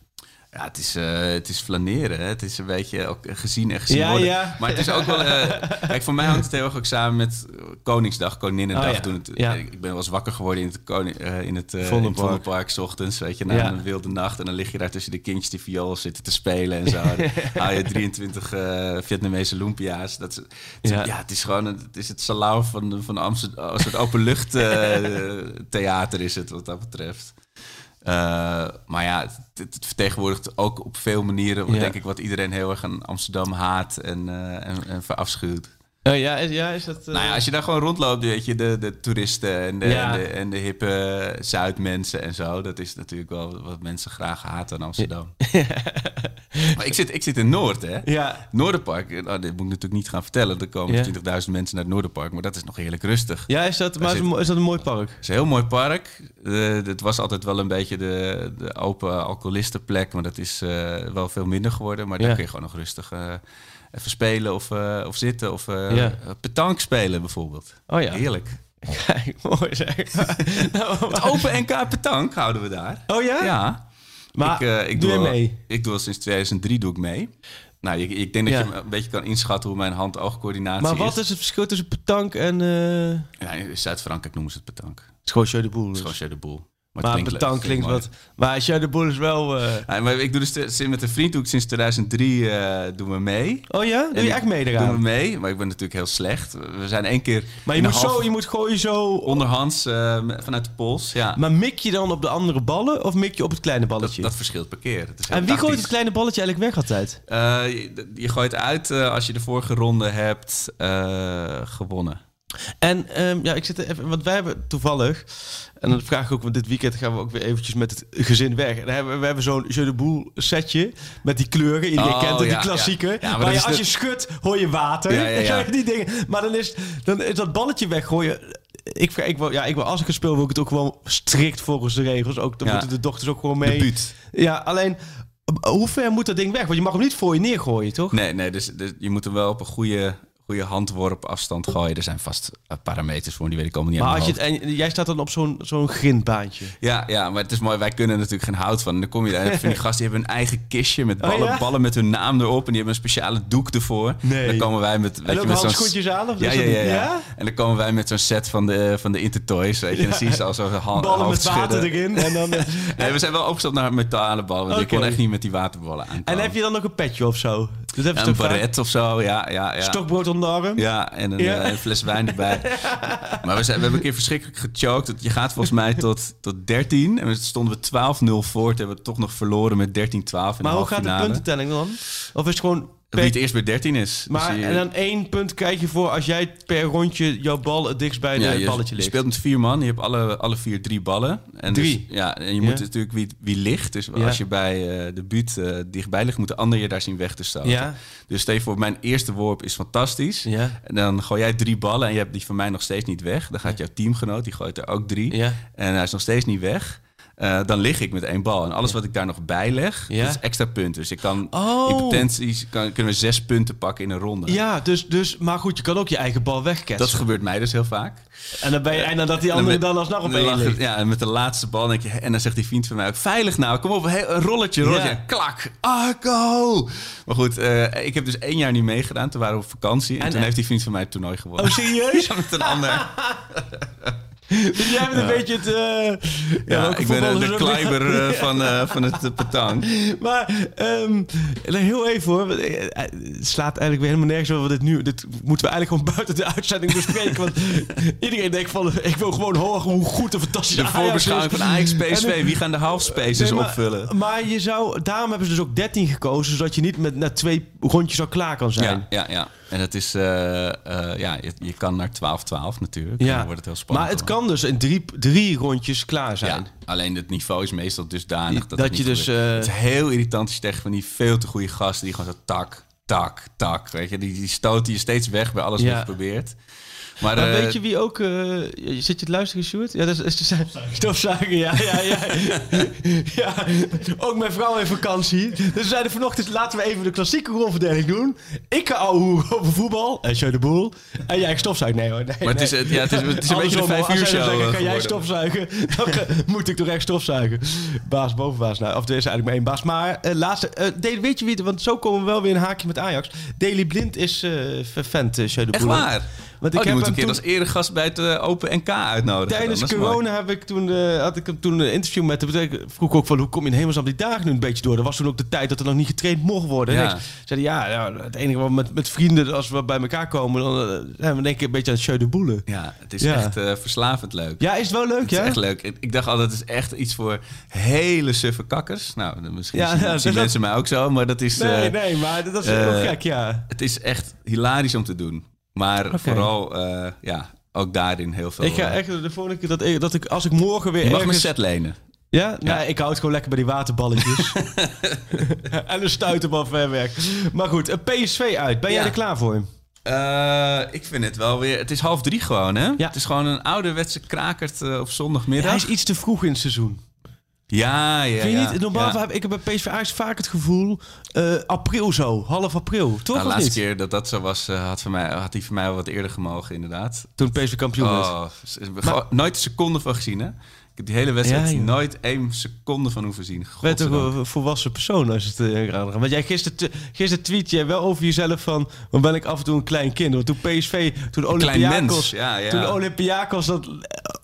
Ja, het is, uh, het is flaneren. Hè? Het is een beetje ook gezien en gezien ja, worden. Ja. Maar het is ook wel... Uh, kijk, voor mij hangt het heel erg ook samen met Koningsdag, Koninginnedag. Oh, ja. Toen het, ja. Ik ben wel eens wakker geworden in het, koning, uh, in het uh, Vondelpark 's ochtends. Weet je, na ja. een wilde nacht. En dan lig je daar tussen de kindjes die viool zitten te spelen en zo. Dan haal je drieëntwintig uh, Vietnamese lumpia's. Dat is, het, ja. ja, het is gewoon een, het is het salaam van, van Amsterdam. Een soort openlucht uh, theater is het wat dat betreft. Uh, maar ja, het, het vertegenwoordigt ook op veel manieren, ja. denk ik, wat iedereen heel erg aan Amsterdam haat en, uh, en, en verafschuwt. Oh, ja, is, ja, is dat... Uh... Nou ja, als je daar gewoon rondloopt, weet je, de, de toeristen en de, ja. en, de, en de hippe Zuidmensen en zo. Dat is natuurlijk wel wat mensen graag haten aan Amsterdam. Ja. Maar ik, zit, ik zit in Noord, hè? Ja. Noorderpark, nou, dit moet ik natuurlijk niet gaan vertellen. Er komen ja. twintigduizend mensen naar het Noorderpark, maar dat is nog heerlijk rustig. Ja, is dat, maar zit, is dat een mooi park? Het is een heel mooi park. Uh, het was altijd wel een beetje de, de open alcoholistenplek, maar dat is uh, wel veel minder geworden. Maar ja. daar kun je gewoon nog rustig uh, even spelen of, uh, of zitten of uh, ja. petank spelen bijvoorbeeld. Oh ja. Heerlijk. Kijk, mooi zeg. Het open N K petank houden we daar. Oh ja? Ja. Maar ik, uh, ik doe, doe al, mee? Ik doe al sinds tweeduizend drie doe ik mee. Nou, ik, ik denk dat ja. je een beetje kan inschatten hoe mijn hand-oogcoördinatie is. Maar wat is. is het verschil tussen petank en... Uh... Ja, in Zuid-Frankrijk noemen ze het petank. Schootje de boel. Schootje de boel. Maar, maar klinkt betank leuk, klinkt wat. Maar als jij de boel is wel... Uh... Ja, maar ik doe dus met een vriend doe ik sinds tweeduizend drie uh, doen we mee. Oh ja? Doe en je echt mee eraan? Doen we mee, maar ik ben natuurlijk heel slecht. We zijn één keer... Maar je, moet, half... zo, je moet gooien zo... Onderhands, uh, vanuit de pols, ja. Maar mik je dan op de andere ballen of mik je op het kleine balletje? Dat, dat verschilt per keer. Dat is en wie tactisch. Gooit het kleine balletje eigenlijk weg altijd? Uh, je, je gooit uit uh, als je de vorige ronde hebt uh, gewonnen. En um, ja, ik zit even, want wij hebben toevallig, en dan vraag ik ook, want dit weekend gaan we ook weer eventjes met het gezin weg. En dan hebben we, we hebben zo'n jeu de boule setje met die kleuren, iedereen oh, kent het, ja, die klassieke. Ja. Ja, maar je, als de... je schudt, hoor je water. Ja, ja, ja. Dan die dingen. Maar dan is, dan is dat balletje weggooien. Ik, ik, ja, ik, als ik het speel, wil ik het ook gewoon strikt volgens de regels. Ook, dan ja. moeten de dochters ook gewoon mee. De buurt. Ja, alleen... Hoe ver moet dat ding weg? Want je mag hem niet voor je neergooien, toch? Nee, nee, dus, dus je moet hem wel op een goede... goede handworp afstand gooien. Er zijn vast parameters voor, die weet ik allemaal niet. Maar als je het, en jij staat dan op zo'n zo'n grindbaantje. Ja, ja, maar het is mooi. Wij kunnen natuurlijk geen hout van. En dan kom je daar. Van die gasten die hebben een eigen kistje met ballen, oh, ja? ballen met hun naam erop en die hebben een speciale doek ervoor. Nee. Dan komen wij met, weet je, met handschoentjes aan. Of ja, ja, ja, ja. ja. En dan komen wij met zo'n set van de van de Intertoys. Weet je, ja. dan zie je al zo'n hand. Ballen met water erin. En dan. Nee, we zijn wel opgestapt naar metalen ballen. Want okay. ik kon echt niet met die waterballen aan. En heb je dan nog een petje of zo? Dus ja, een baret of zo. Ja, ja, ja. Stokbrood onder de arm. Ja, en een, ja. Uh, een fles wijn erbij. Maar we, zijn, we hebben een keer verschrikkelijk gechoked. Je gaat volgens mij tot, tot dertien. En we stonden we twaalf nul voor. Toen hebben we toch nog verloren met dertien twaalf. Maar hoe gaat de puntentelling dan? Of is het gewoon... Wie het eerst bij dertien is. Maar dus je... En dan één punt krijg je voor als jij per rondje jouw bal het dichtst bij ja, de balletje ligt. Je speelt met vier man. Je hebt alle, alle vier drie ballen. En drie? Dus, ja, en je ja. moet natuurlijk wie, wie ligt. Dus ja. als je bij uh, de buurt uh, dichtbij ligt, moet de ander je daar zien weg te staan. Ja. Dus stel je voor, mijn eerste worp is fantastisch. Ja. En dan gooi jij drie ballen en je hebt die van mij nog steeds niet weg. Dan gaat ja. jouw teamgenoot, die gooit er ook drie. Ja. En hij is nog steeds niet weg. Uh, dan lig ik met één bal. En alles ja. wat ik daar nog bij leg, ja? dat is extra punten. Dus ik kan oh. in potentie kan, kunnen we zes punten pakken in een ronde. Ja, dus, dus, maar goed, je kan ook je eigen bal wegketsen. Dat gebeurt mij dus heel vaak. En dan ben je, en dan dat die andere dan, met, dan alsnog op één ligt. Ja, en met de laatste bal denk je... En dan zegt die vriend van mij ook... Veilig nou, kom op, hey, een rolletje, rolletje. Ja. Klak, ah, go! Maar goed, uh, ik heb dus één jaar niet meegedaan. Toen waren we op vakantie. En, en toen en... heeft die vriend van mij het toernooi gewonnen. Oh, serieus? Ja, met een ander... Dus jij bent een ja. beetje het... Uh, ja, ja ik ben de Kluiber uh, van, uh, van het uh, petank. Maar um, heel even hoor. Het slaat eigenlijk weer helemaal nergens over. Dit, nu, dit moeten we eigenlijk gewoon buiten de uitzending bespreken. Want iedereen denkt van... Ik wil gewoon horen hoe goed en fantastisch de voorbeschouwing van Ajax P S V. Wie gaan de halfspaces nee, opvullen? Maar je zou... Daarom hebben ze dus ook dertien gekozen. Zodat je niet met, na twee rondjes al klaar kan zijn. Ja, ja, ja. En dat is... Uh, uh, ja, je, je kan naar twaalf twaalf natuurlijk. Ja. Dan wordt het heel spannend. Maar het kan dus in drie, drie rondjes klaar zijn. Ja, alleen het niveau is meestal dusdanig dat, dat het je niet dus. Uh... Het is heel irritant als je tegen van die veel te goede gasten die gewoon zo tak, tak, tak, weet je, die, die stoten je steeds weg bij alles ja. wat je probeert. Maar, maar uh, weet je wie ook... Uh, zit je het luisteren, Sjoerd? Ja, dat is, is de stofzuiger. Ja, ja, ja. ja. Ook mijn vrouw in vakantie. Dus we zeiden vanochtend, laten we even de klassieke rolverdeling doen. Ik ga ouwehoeren over voetbal. En show de boel. En jij stofzuigen. Nee hoor. Nee, maar het is, nee. ja, het is, het is een beetje een vijf uur show. Zeggen, ga jij stofzuigen? Dan ga, moet ik toch echt stofzuigen. Baas boven baas. Nou, of er is eigenlijk maar één baas. Maar uh, laatste... Uh, de, weet je wie... Want zo komen we wel weer een haakje met Ajax. Deli Blind is uh, vervent, uh, show de boel. Echt waar? Want ik oh, heb moet een keer als eregast bij het uh, Open N K uitnodigen. Tijdens corona heb ik toen, uh, had ik hem toen een interview met hem. Ik vroeg ook van, hoe kom je in hemelsnaam die dagen nu een beetje door? Er was toen ook de tijd dat er nog niet getraind mocht worden. Ja. Ik zei, ja, nou, het enige wat met, met vrienden, als we bij elkaar komen, dan uh, zijn we denk ik een beetje aan het jeu de boule. Ja, het is ja. echt uh, verslavend leuk. Ja, is het wel leuk, het ja? Het is echt leuk. Ik, ik dacht altijd, het is echt iets voor hele suffe kakkers. Nou, misschien ja, zien, ja, zien dat... mensen mij ook zo, maar dat is... Nee, uh, nee, maar dat is uh, wel gek, ja. Het is echt hilarisch om te doen. Maar okay. vooral, uh, ja, ook daarin heel veel... Ik ga echt de volgende keer dat ik, dat ik als ik morgen weer... Je mag ergens... mijn set lenen. Ja? Nou, ja, ik hou het gewoon lekker bij die waterballetjes. En een stuiterbal ver weg. Maar goed, P S V uit. Ben ja. jij er klaar voor? Uh, ik vind het wel weer... Het is half drie gewoon, hè? Ja. Het is gewoon een ouderwetse krakert uh, op zondagmiddag. Ja, hij is iets te vroeg in het seizoen. Ja, ja, vind je ja. niet? Normaal ja. heb ik bij P S V Ajax vaak het gevoel... Uh, april zo, half april. Toch nou, de laatste niet? keer dat dat zo was, uh, had, voor mij, had hij voor mij wel wat eerder gemogen, inderdaad. Toen P S V kampioen oh, werd. Maar, nooit een seconde van gezien, hè? Ik heb die hele wedstrijd ja, nooit één seconde van hoeven zien. Je bent toch een volwassen persoon als het uh, aan gaat. Want jij gisteren, gisteren tweet jij wel over jezelf van... Dan ben ik af en toe een klein kind. Want toen P S V, toen Olympiakos... Ja, ja. Toen Olympiakos dat...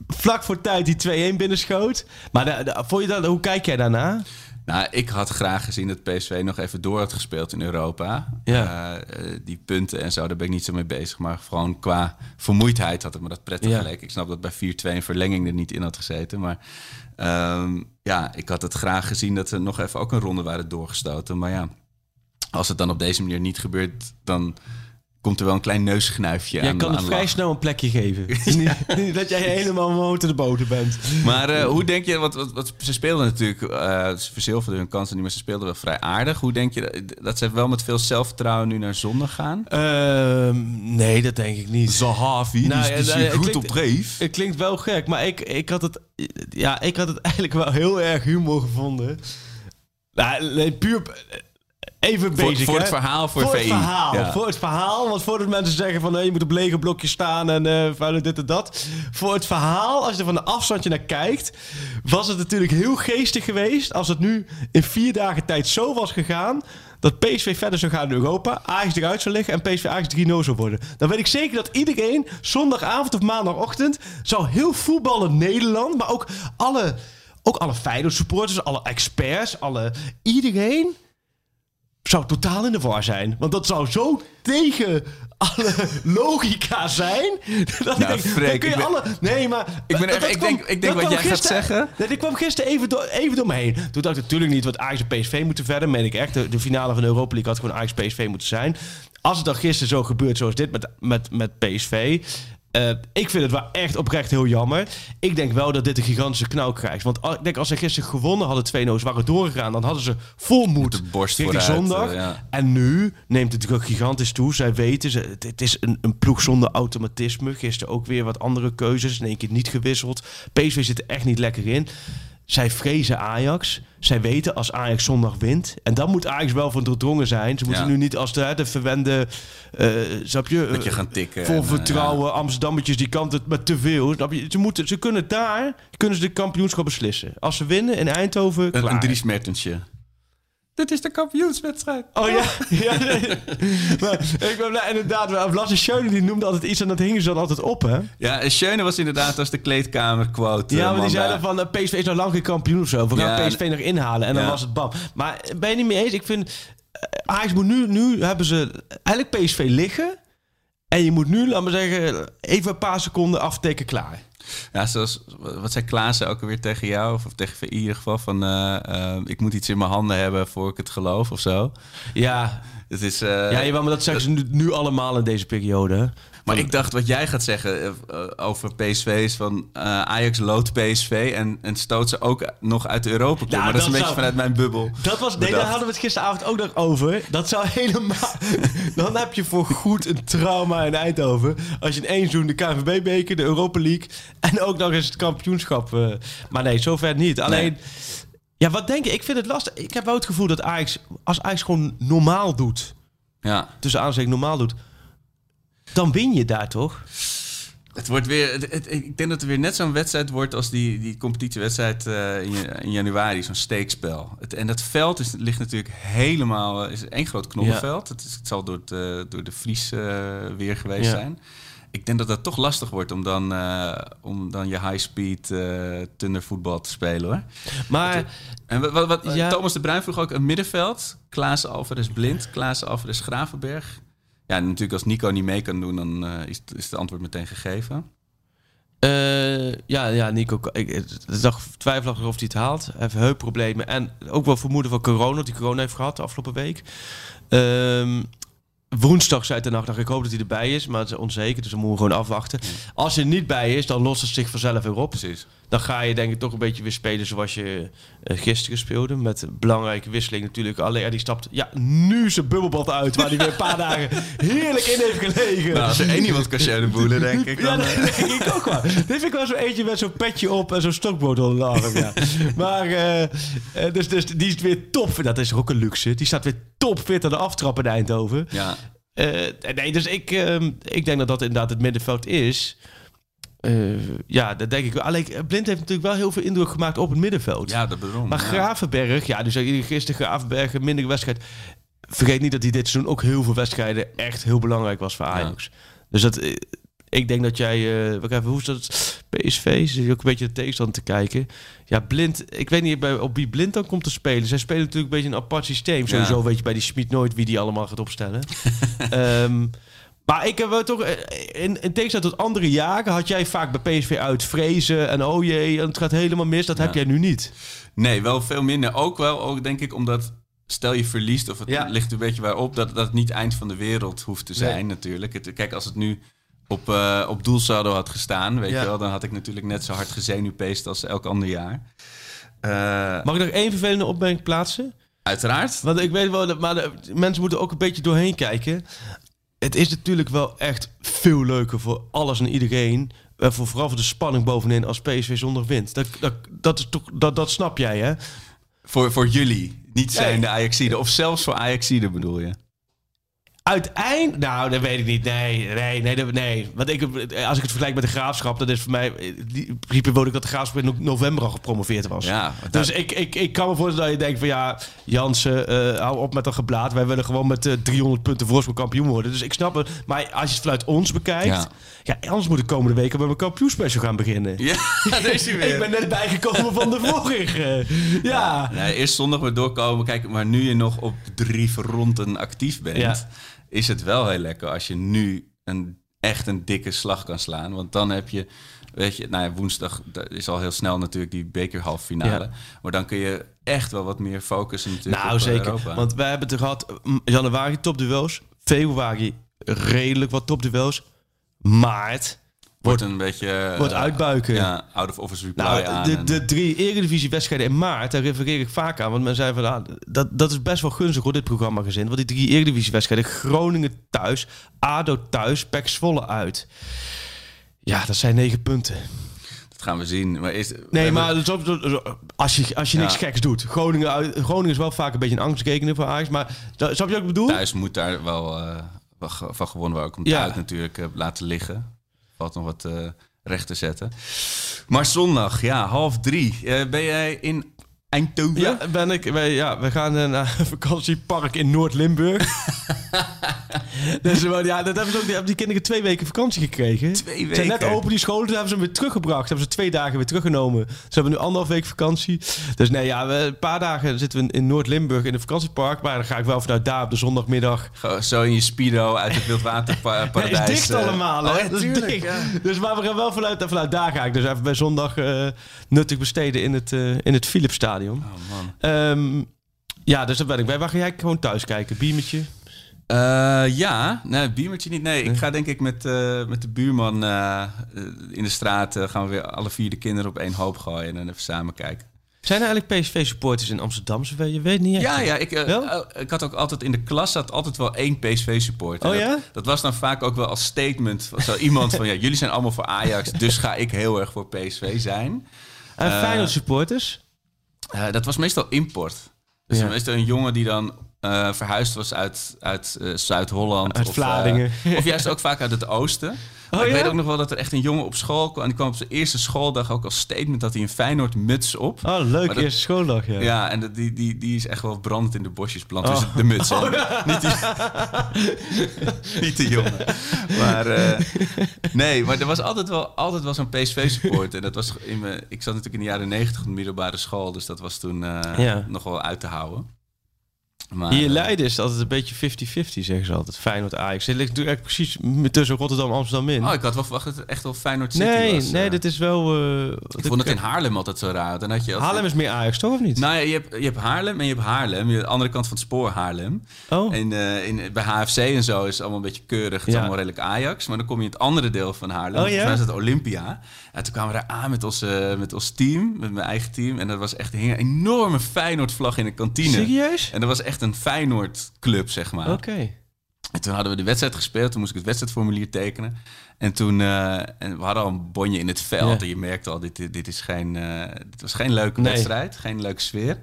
vlak voor tijd die twee-een binnenschoot. Maar da- da- vond je dat, hoe kijk jij daarna? Nou, ik had graag gezien dat P S V nog even door had gespeeld in Europa. Ja. Uh, die punten en zo, daar ben ik niet zo mee bezig. Maar gewoon qua vermoeidheid had het me dat prettig ja. gelijk. Ik snap dat bij vier-twee een verlenging er niet in had gezeten. Maar um, ja, ik had het graag gezien dat ze nog even ook een ronde waren doorgestoten. Maar ja, als het dan op deze manier niet gebeurt, dan... komt er wel een klein neusgnuifje aan. Jij kan het vrij snel een plekje geven. Ja. Dat jij helemaal motor de boter bent. Maar uh, hoe denk je... Wat, wat, wat, ze speelden natuurlijk... Uh, ze verzilverden hun kansen niet, maar ze speelden wel vrij aardig. Hoe denk je dat, dat ze wel met veel zelfvertrouwen nu naar zondag gaan? Uh, nee, dat denk ik niet. Zahavi, nou, die, die ja, nou, ja, goed klinkt, op dreef. Het klinkt wel gek, maar ik, ik, had het, ja, ik had het eigenlijk wel heel erg humor gevonden. Nou, nee, puur... Even bezig, voor, voor het verhaal, voor, voor het verhaal, ja. Voor het verhaal, want voordat mensen zeggen van... Hey, je moet op lege blokjes staan en uh, vuilen dit en dat. Voor het verhaal, als je er van een afstandje naar kijkt... was het natuurlijk heel geestig geweest... als het nu in vier dagen tijd zo was gegaan... dat P S V verder zou gaan in Europa... Ajax eruit zou liggen en P S V Ajax drie nul zou worden. Dan weet ik zeker dat iedereen zondagavond of maandagochtend... zou heel voetballen Nederland, maar ook alle, ook alle Feyenoord supporters... alle experts, alle iedereen... zou totaal in de war zijn. Want dat zou zo tegen alle logica zijn. Dat nou, ik denk, Freek, dan kun je ik ben, alle... Nee, maar... Ik, ben echt, dat, ik kwam, denk, ik denk wat jij gisteren, gaat zeggen. Dat, ik kwam gisteren even, do, even door me heen. Toen dacht ik natuurlijk niet wat Ajax en P S V moeten verder. Meen ik echt. De, de finale van de Europa League had gewoon Ajax en P S V moeten zijn. Als het dan gisteren zo gebeurt zoals dit met, met, met P S V... Uh, ik vind het wel echt oprecht heel jammer. Ik denk wel dat dit een gigantische knauw krijgt. Want ik denk als ze gisteren gewonnen hadden, twee nul, waren doorgegaan, dan hadden ze vol moed richting zondag. Uh, ja. En nu neemt het gigantisch toe. Zij weten, ze, het, het is een, een ploeg zonder automatisme. Gisteren ook weer wat andere keuzes. In één keer niet gewisseld. P S V zit er echt niet lekker in. Zij vrezen Ajax. Zij weten als Ajax zondag wint. En dan moet Ajax wel van doordrongen zijn. Ze moeten ja. nu niet als de, de verwende... Uh, snap je? Dat je gaan tikken. Vol en, vertrouwen. Ja. Amsterdammetjes, die kant het met te veel. Snap je? Ze, moeten, ze kunnen daar kunnen ze de kampioenschap beslissen. Als ze winnen in Eindhoven, klaar. Een, een Dries Mertensje. Dit is de kampioenswedstrijd. Oh ja. ja nee. Maar, ik ben blij, inderdaad. Lasse Schöne die noemde altijd iets en dat hingen ze dan altijd op, hè? Ja, Schöne was inderdaad als de kleedkamerquote. Ja, maar die zeiden van uh, P S V is nou lang geen kampioen of zo. We gaan ja, P S V nog inhalen en ja. dan was het bam. Maar ben je niet mee eens? Ik vind Ajax moet nu, nu hebben ze eigenlijk P S V liggen en je moet nu, laat maar zeggen, even een paar seconden afteken klaar. Ja, zoals, wat zei Klaassen ook alweer tegen jou? Of, of tegen in ieder geval van... Uh, uh, ik moet iets in mijn handen hebben voor ik het geloof of zo. Ja, het is, uh, ja jawel, maar dat zeggen ze nu, nu allemaal in deze periode. Hè? Maar van, ik dacht wat jij gaat zeggen uh, over P S V is van... Uh, Ajax loodt P S V en, en stoot ze ook nog uit de Europa Cup. Nou, maar dat, dat is een zou, beetje vanuit mijn bubbel. Dat was, nee, daar hadden we het gisteravond ook nog over. Dat zou helemaal... Dan heb je voor goed een trauma in Eindhoven. Als je in één seizoen de K N V B-beker, de Europa League... En ook nog eens het kampioenschap. Uh, maar nee, zover niet. Alleen, nee. ja, wat denk je? Ik vind het lastig. Ik heb wel het gevoel dat Ajax, als Ajax gewoon normaal doet... Ja. Tussen aanzien normaal doet... Dan win je daar toch? Het wordt weer... Het, het, ik denk dat het weer net zo'n wedstrijd wordt... als die, die competitiewedstrijd uh, in, in januari. Zo'n steekspel. Het, en dat veld is, ligt natuurlijk helemaal... is één groot knollenveld. Ja. Het, is, het zal door, het, door de Vries uh, weer geweest ja. zijn. Ik denk dat dat toch lastig wordt om dan, uh, om dan je high-speed uh, tundervoetbal te spelen, hoor. Maar en wat, wat, wat, ja. Thomas de Bruijn vroeg ook een middenveld. Klaassen, Alvarez, Blind. Klaassen, Alvarez, Gravenberg. Ja, natuurlijk als Nico niet mee kan doen, dan uh, is, is het antwoord meteen gegeven. Uh, ja, ja, Nico. Ik, ik dacht twijfelachtig of hij het haalt. Even heupproblemen. En ook wel vermoeden van corona, dat hij corona heeft gehad de afgelopen week. Um, Woensdag zei Ten Hag, dacht ik hoop dat hij erbij is. Maar het is onzeker, dus dan moeten we gewoon afwachten. Ja. Als hij niet bij is, dan lost het zich vanzelf weer op. Precies. dan ga je denk ik toch een beetje weer spelen zoals je uh, gisteren speelde. Met belangrijke wisseling natuurlijk. Alleen die stapt ja, nu zijn bubbelbad uit. Waar hij weer een paar dagen heerlijk in heeft gelegen. Nou, als er één iemand kan de boelen, denk ik. Dan, ja, dat denk ik ook wel. Dit vind ik wel zo eentje met zo'n petje op en zo'n stokboot onder de arm. Ja. Maar uh, dus, dus die is weer top. Dat is ook een luxe. Die staat weer topfit aan de aftrap in Eindhoven. Ja. Uh, nee, dus ik, uh, ik denk dat dat inderdaad het middenveld is. Uh, ja, dat denk ik wel. Alleen Blind heeft natuurlijk wel heel veel indruk gemaakt op het middenveld. Ja, dat bedoel ik. Maar ja. Gravenberg, ja, dus gisteren Gravenberg, een mindere wedstrijd. Vergeet niet dat hij dit seizoen ook heel veel wedstrijden echt heel belangrijk was voor Ajax. Ja. Dus dat, ik denk dat jij, uh, even, hoe is dat? P S V, zit je ook een beetje de tegenstand te kijken. Ja, Blind, ik weet niet op wie Blind dan komt te spelen. Zij spelen natuurlijk een beetje een apart systeem. Sowieso ja. Weet je bij die Schmid nooit wie die allemaal gaat opstellen. um, Maar ik heb wel toch, in, in tegenstelling tot andere jaren, had jij vaak bij P S V uit vrezen en oh jee, het gaat helemaal mis. Dat ja. heb jij nu niet. Nee, wel veel minder. Ook wel, ook denk ik, omdat stel je verliest of het ja. ligt een beetje waarop, dat, dat het niet eind van de wereld hoeft te zijn nee. natuurlijk. Het, kijk, als het nu op, uh, op doelsaldo had gestaan, weet ja. je wel, dan had ik natuurlijk net zo hard gezenuwpeest als elk ander jaar. Uh, Mag ik nog één vervelende opmerking plaatsen? Uiteraard. Want ik weet wel, maar de, mensen moeten ook een beetje doorheen kijken. Het is natuurlijk wel echt veel leuker voor alles en iedereen. En voor, vooral voor de spanning bovenin als P S V zondag wint. Dat, dat, dat, is toch, dat, dat snap jij, hè? Voor, voor jullie, niet zijn de Ajaxiden. Of zelfs voor Ajaxiden bedoel je? Uiteindelijk... Nou, dat weet ik niet. Nee, nee, nee. nee. Want ik, als ik het vergelijk met de Graafschap... dat is voor mij... In principe wilde ik dat de Graafschap in november al gepromoveerd was. Ja, dat... Dus ik, ik, ik kan me voorstellen dat je denkt van... ja, Jansen, uh, hou op met dat geblaat. Wij willen gewoon met uh, driehonderd punten voorsprong kampioen worden. Dus ik snap het. Maar als je het vanuit ons bekijkt... Ja, ja anders moet ik komende weken met mijn kampioenspecial gaan beginnen. Ja, dat is hij weer. Ik ben net bijgekomen van de vorige. Ja. ja nou, eerst zondag weer doorkomen. Kijk, maar nu je nog op drie fronten actief bent... Ja. Is het wel heel lekker als je nu een, echt een dikke slag kan slaan. Want dan heb je, weet je, nou ja, woensdag is al heel snel natuurlijk die bekerhalffinale. Ja. Maar dan kun je echt wel wat meer focussen natuurlijk nou, op zeker. Europa. Nou zeker, want wij hebben het gehad, januari topduels, februari redelijk wat topduels, maart... Wordt een beetje... Wordt uitbuiken. Ja, out of office reply nou, aan. De, de drie Eredivisie-wedstrijden in maart, daar refereer ik vaak aan. Want men zei van, ah, dat, dat is best wel gunstig hoor, dit programma gezin. Want die drie Eredivisie-wedstrijden, Groningen thuis, A D O thuis, P E C Zwolle uit. Ja, dat zijn negen punten. Dat gaan we zien. Maar is, nee, maar hebben... als je, als je ja. niks geks doet. Groningen, uit, Groningen is wel vaak een beetje een angstrekening voor Ajax. Maar snap je wat ik bedoel? Thuis moet daar wel uh, van gewonnen worden. Komt ja. uit natuurlijk uh, laten liggen. Valt nog wat uh, recht te zetten. Maar zondag, ja, half drie. Uh, ben jij in Eindhoven? Ja, ben ik. Wij, ja, we gaan naar een vakantiepark in Noord-Limburg. Dus ja, dat hebben, ze ook, die, hebben die kinderen twee weken vakantie gekregen. Twee weken? Ze zijn net open die scholen, toen hebben ze hem weer teruggebracht. Ze hebben ze twee dagen weer teruggenomen. Ze hebben nu anderhalf week vakantie. Dus nee, ja, we, een paar dagen zitten we in Noord-Limburg in een vakantiepark. Maar dan ga ik wel vanuit daar op de zondagmiddag. Goh, zo in je speedo uit het wildwaterparadijs. Dat nee, is dicht allemaal, hè? Oh, ja, dat is dicht. Ja. Dus maar we gaan wel vanuit, vanuit daar ga ik. Dus even bij zondag uh, nuttig besteden in het, uh, in het Philipsstadion. Oh, man. Um, ja, dus dat ben ik bij. Waar ga jij gewoon thuis kijken? Biemertje? Uh, ja, nee, biemertje niet. Nee, ik ga denk ik met, uh, met de buurman uh, in de straat... Uh, gaan we weer alle vier de kinderen op één hoop gooien en dan even samen kijken. Zijn er eigenlijk P S V-supporters in Amsterdam? Je weet niet echt. Ja, ja ik, uh, uh, ik had ook altijd in de klas zat altijd wel één P S V-supporter. Oh, ja? dat, dat was dan vaak ook wel als statement van zo iemand van... ja, jullie zijn allemaal voor Ajax, dus ga ik heel erg voor P S V zijn. En uh, Feyenoord-supporters? Uh, dat was meestal import. Dus ja. meestal een jongen die dan... Uh, verhuisd was uit, uit uh, Zuid-Holland. Uit of, Vlaardingen. Uh, of juist ook vaak uit het oosten. Oh, ik ja? weet ook nog wel dat er echt een jongen op school kwam. En die kwam op zijn eerste schooldag ook als statement dat hij een Feyenoord muts op. Oh, leuk, dat, eerste schooldag, ja. Ja, en dat, die, die, die is echt wel brandend in de bosjes plant. Oh. Dus de muts oh, ja. Niet die, niet de jongen. Maar uh, nee, maar er was altijd wel, altijd wel zo'n P S V-support. En dat was in mijn, ik zat natuurlijk in de jaren negentig op de middelbare school. Dus dat was toen uh, ja. nog wel uit te houden. Maar, hier in Leiden is het altijd een beetje fifty fifty, zeggen ze altijd. Feyenoord, Ajax. Het ligt eigenlijk precies tussen Rotterdam en Amsterdam in. Oh, ik had wel verwacht dat het echt wel Feyenoord City nee, was. Nee, uh, dit is wel... Uh, ik vond het in Haarlem altijd zo raar. Dan had je altijd... Haarlem is meer Ajax, toch? Of niet? Nou ja, je hebt, je hebt Haarlem en je hebt Haarlem. Je hebt de andere kant van het spoor Haarlem. Oh. En uh, in, bij H F C en zo is het allemaal een beetje keurig. Het is ja. allemaal redelijk Ajax. Maar dan kom je in het andere deel van Haarlem. Oh, ja? Toen was het Olympia. En toen kwamen we daar aan met ons, uh, met ons team. Met mijn eigen team. En dat was echt een enorme Feyenoord-vlag in de kantine. Serieus? En dat was echt een Feyenoord-club, zeg maar. Oké. Okay. En toen hadden we de wedstrijd gespeeld. Toen moest ik het wedstrijdformulier tekenen. En toen... Uh, en we hadden al een bonje in het veld. Ja. En je merkte al, dit, dit, is geen, uh, dit was geen leuke nee. wedstrijd. Geen leuke sfeer.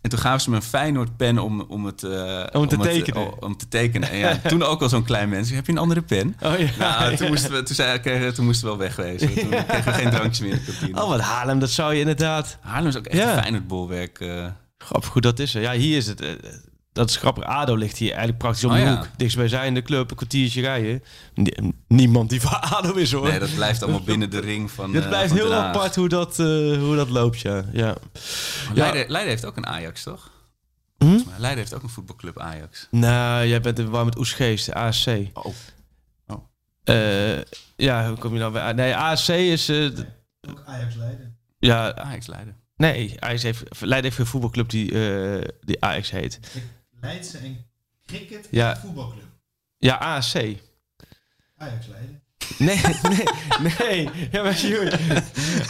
En toen gaven ze me een Feyenoord-pen om, om het... Uh, om te om tekenen. Het, oh, om te tekenen. En ja, toen ook al zo'n klein mens. Heb je een andere pen? Oh ja. Nou, toen, ja. moesten we, toen, zei, kregen, toen moesten we wel wegwezen. Toen ja. kregen we geen drankjes meer in de kantine. Oh, wat Haarlem, dat zou je inderdaad... Haarlem is ook echt ja. een Feyenoord-bolwerk... Uh, Grappig goed dat is er. Ja, hier is het. Uh, dat is grappig. A D O ligt hier eigenlijk praktisch om de oh, hoek. Ja. Dichtstbijzijnde club, een kwartiertje rijden. N- niemand die van A D O is, hoor. Nee, dat blijft allemaal binnen de ring van Dat uh, blijft van heel Draag. apart hoe dat, uh, hoe dat loopt, ja. ja. Leiden, ja. Leiden heeft ook een Ajax, toch? Hm? Leiden heeft ook een voetbalclub Ajax. Nou, jij bent er warm met Oesgeest, de A S C. Oh. oh. Uh, ja, hoe kom je nou bij A S C? Nee, A S C is... Uh, nee, ook Ajax Leiden. Ja, Ajax Leiden. Nee, Ajax heeft, Leiden heeft een voetbalclub die, uh, die Ajax heet. Leidse en cricket ja. voetbalclub. Ja, A A C. Ajax Leiden. Nee, nee, nee. Ja, maar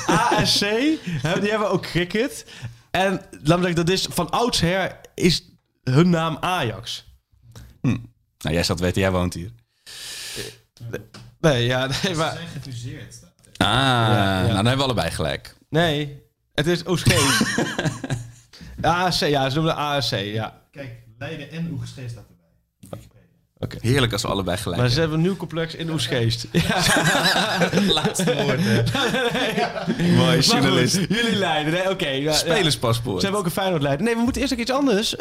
A A C, die hebben ook cricket. En laat me zeggen, dat is van oudsher is hun naam Ajax. Hm. Nou, jij zat weten, jij woont hier. Nee, nee ja, nee, maar... Ze zijn gefuseerd. Ah, ja, ja. nou dan hebben we allebei gelijk. Nee. Het is Oesgeest. A A C, ja, ze noemen de A A C, ja. Kijk, Leiden en Oesgeest staat erbij. Okay. Heerlijk als we allebei gelijk Maar hebben. ze hebben een nieuw complex in Oesgeest. Ja. Ja. Laatste woord, hè. Nee. Ja. Mooi, journalist. Goed, jullie Leiden, nee, oké. Okay, ja, spelerspaspoort. Ja. Ze hebben ook een Feyenoord Leiden. Nee, we moeten eerst ook iets anders. Uh,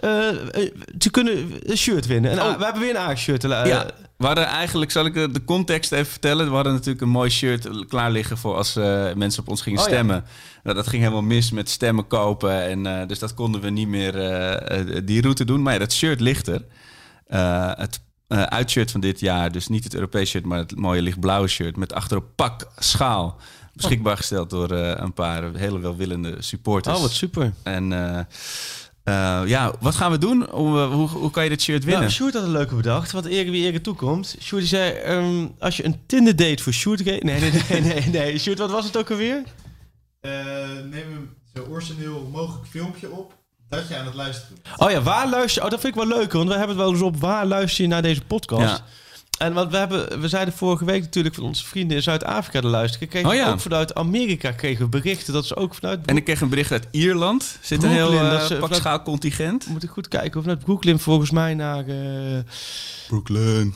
ze kunnen een shirt winnen. En, oh. We hebben weer een A-shirt. Uh, ja. We hadden eigenlijk, zal ik de context even vertellen? We hadden natuurlijk een mooi shirt klaar liggen voor als uh, mensen op ons gingen oh, stemmen. Ja. Nou, dat ging helemaal mis met stemmen kopen. En, uh, dus dat konden we niet meer uh, die route doen. Maar ja, dat shirt ligt er. Uh, het uh, uitshirt van dit jaar, dus niet het Europese shirt, maar het mooie lichtblauwe shirt. Met achterop pak schaal. Beschikbaar gesteld door uh, een paar hele welwillende supporters. Oh, wat super. En... Uh, Uh, ja, wat gaan we doen? Hoe, hoe, hoe kan je dit shirt winnen? Nou, Sjoerd had een leuke bedacht, want eer wie eer toekomt. Sjoerd zei, um, als je een Tinder date voor Sjoerd geeft... Nee, nee, nee, nee, nee. Sjoerd, wat was het ook alweer? Uh, neem een zo origineel mogelijk filmpje op dat je aan het luisteren bent. Oh ja, waar luister je... Oh, dat vind ik wel leuk, want we hebben het wel eens op waar luister je naar deze podcast. Ja. En want we hebben, we zeiden vorige week natuurlijk van onze vrienden in Zuid-Afrika te luisteren. Kregen oh ja. ook vanuit Amerika kregen berichten dat ze ook vanuit. Bro- en ik kreeg een bericht uit Ierland. Zit Brooklyn, een heel uh, pakschaal-contingent. Moet ik goed kijken of vanuit Brooklyn volgens mij naar uh, Brooklyn.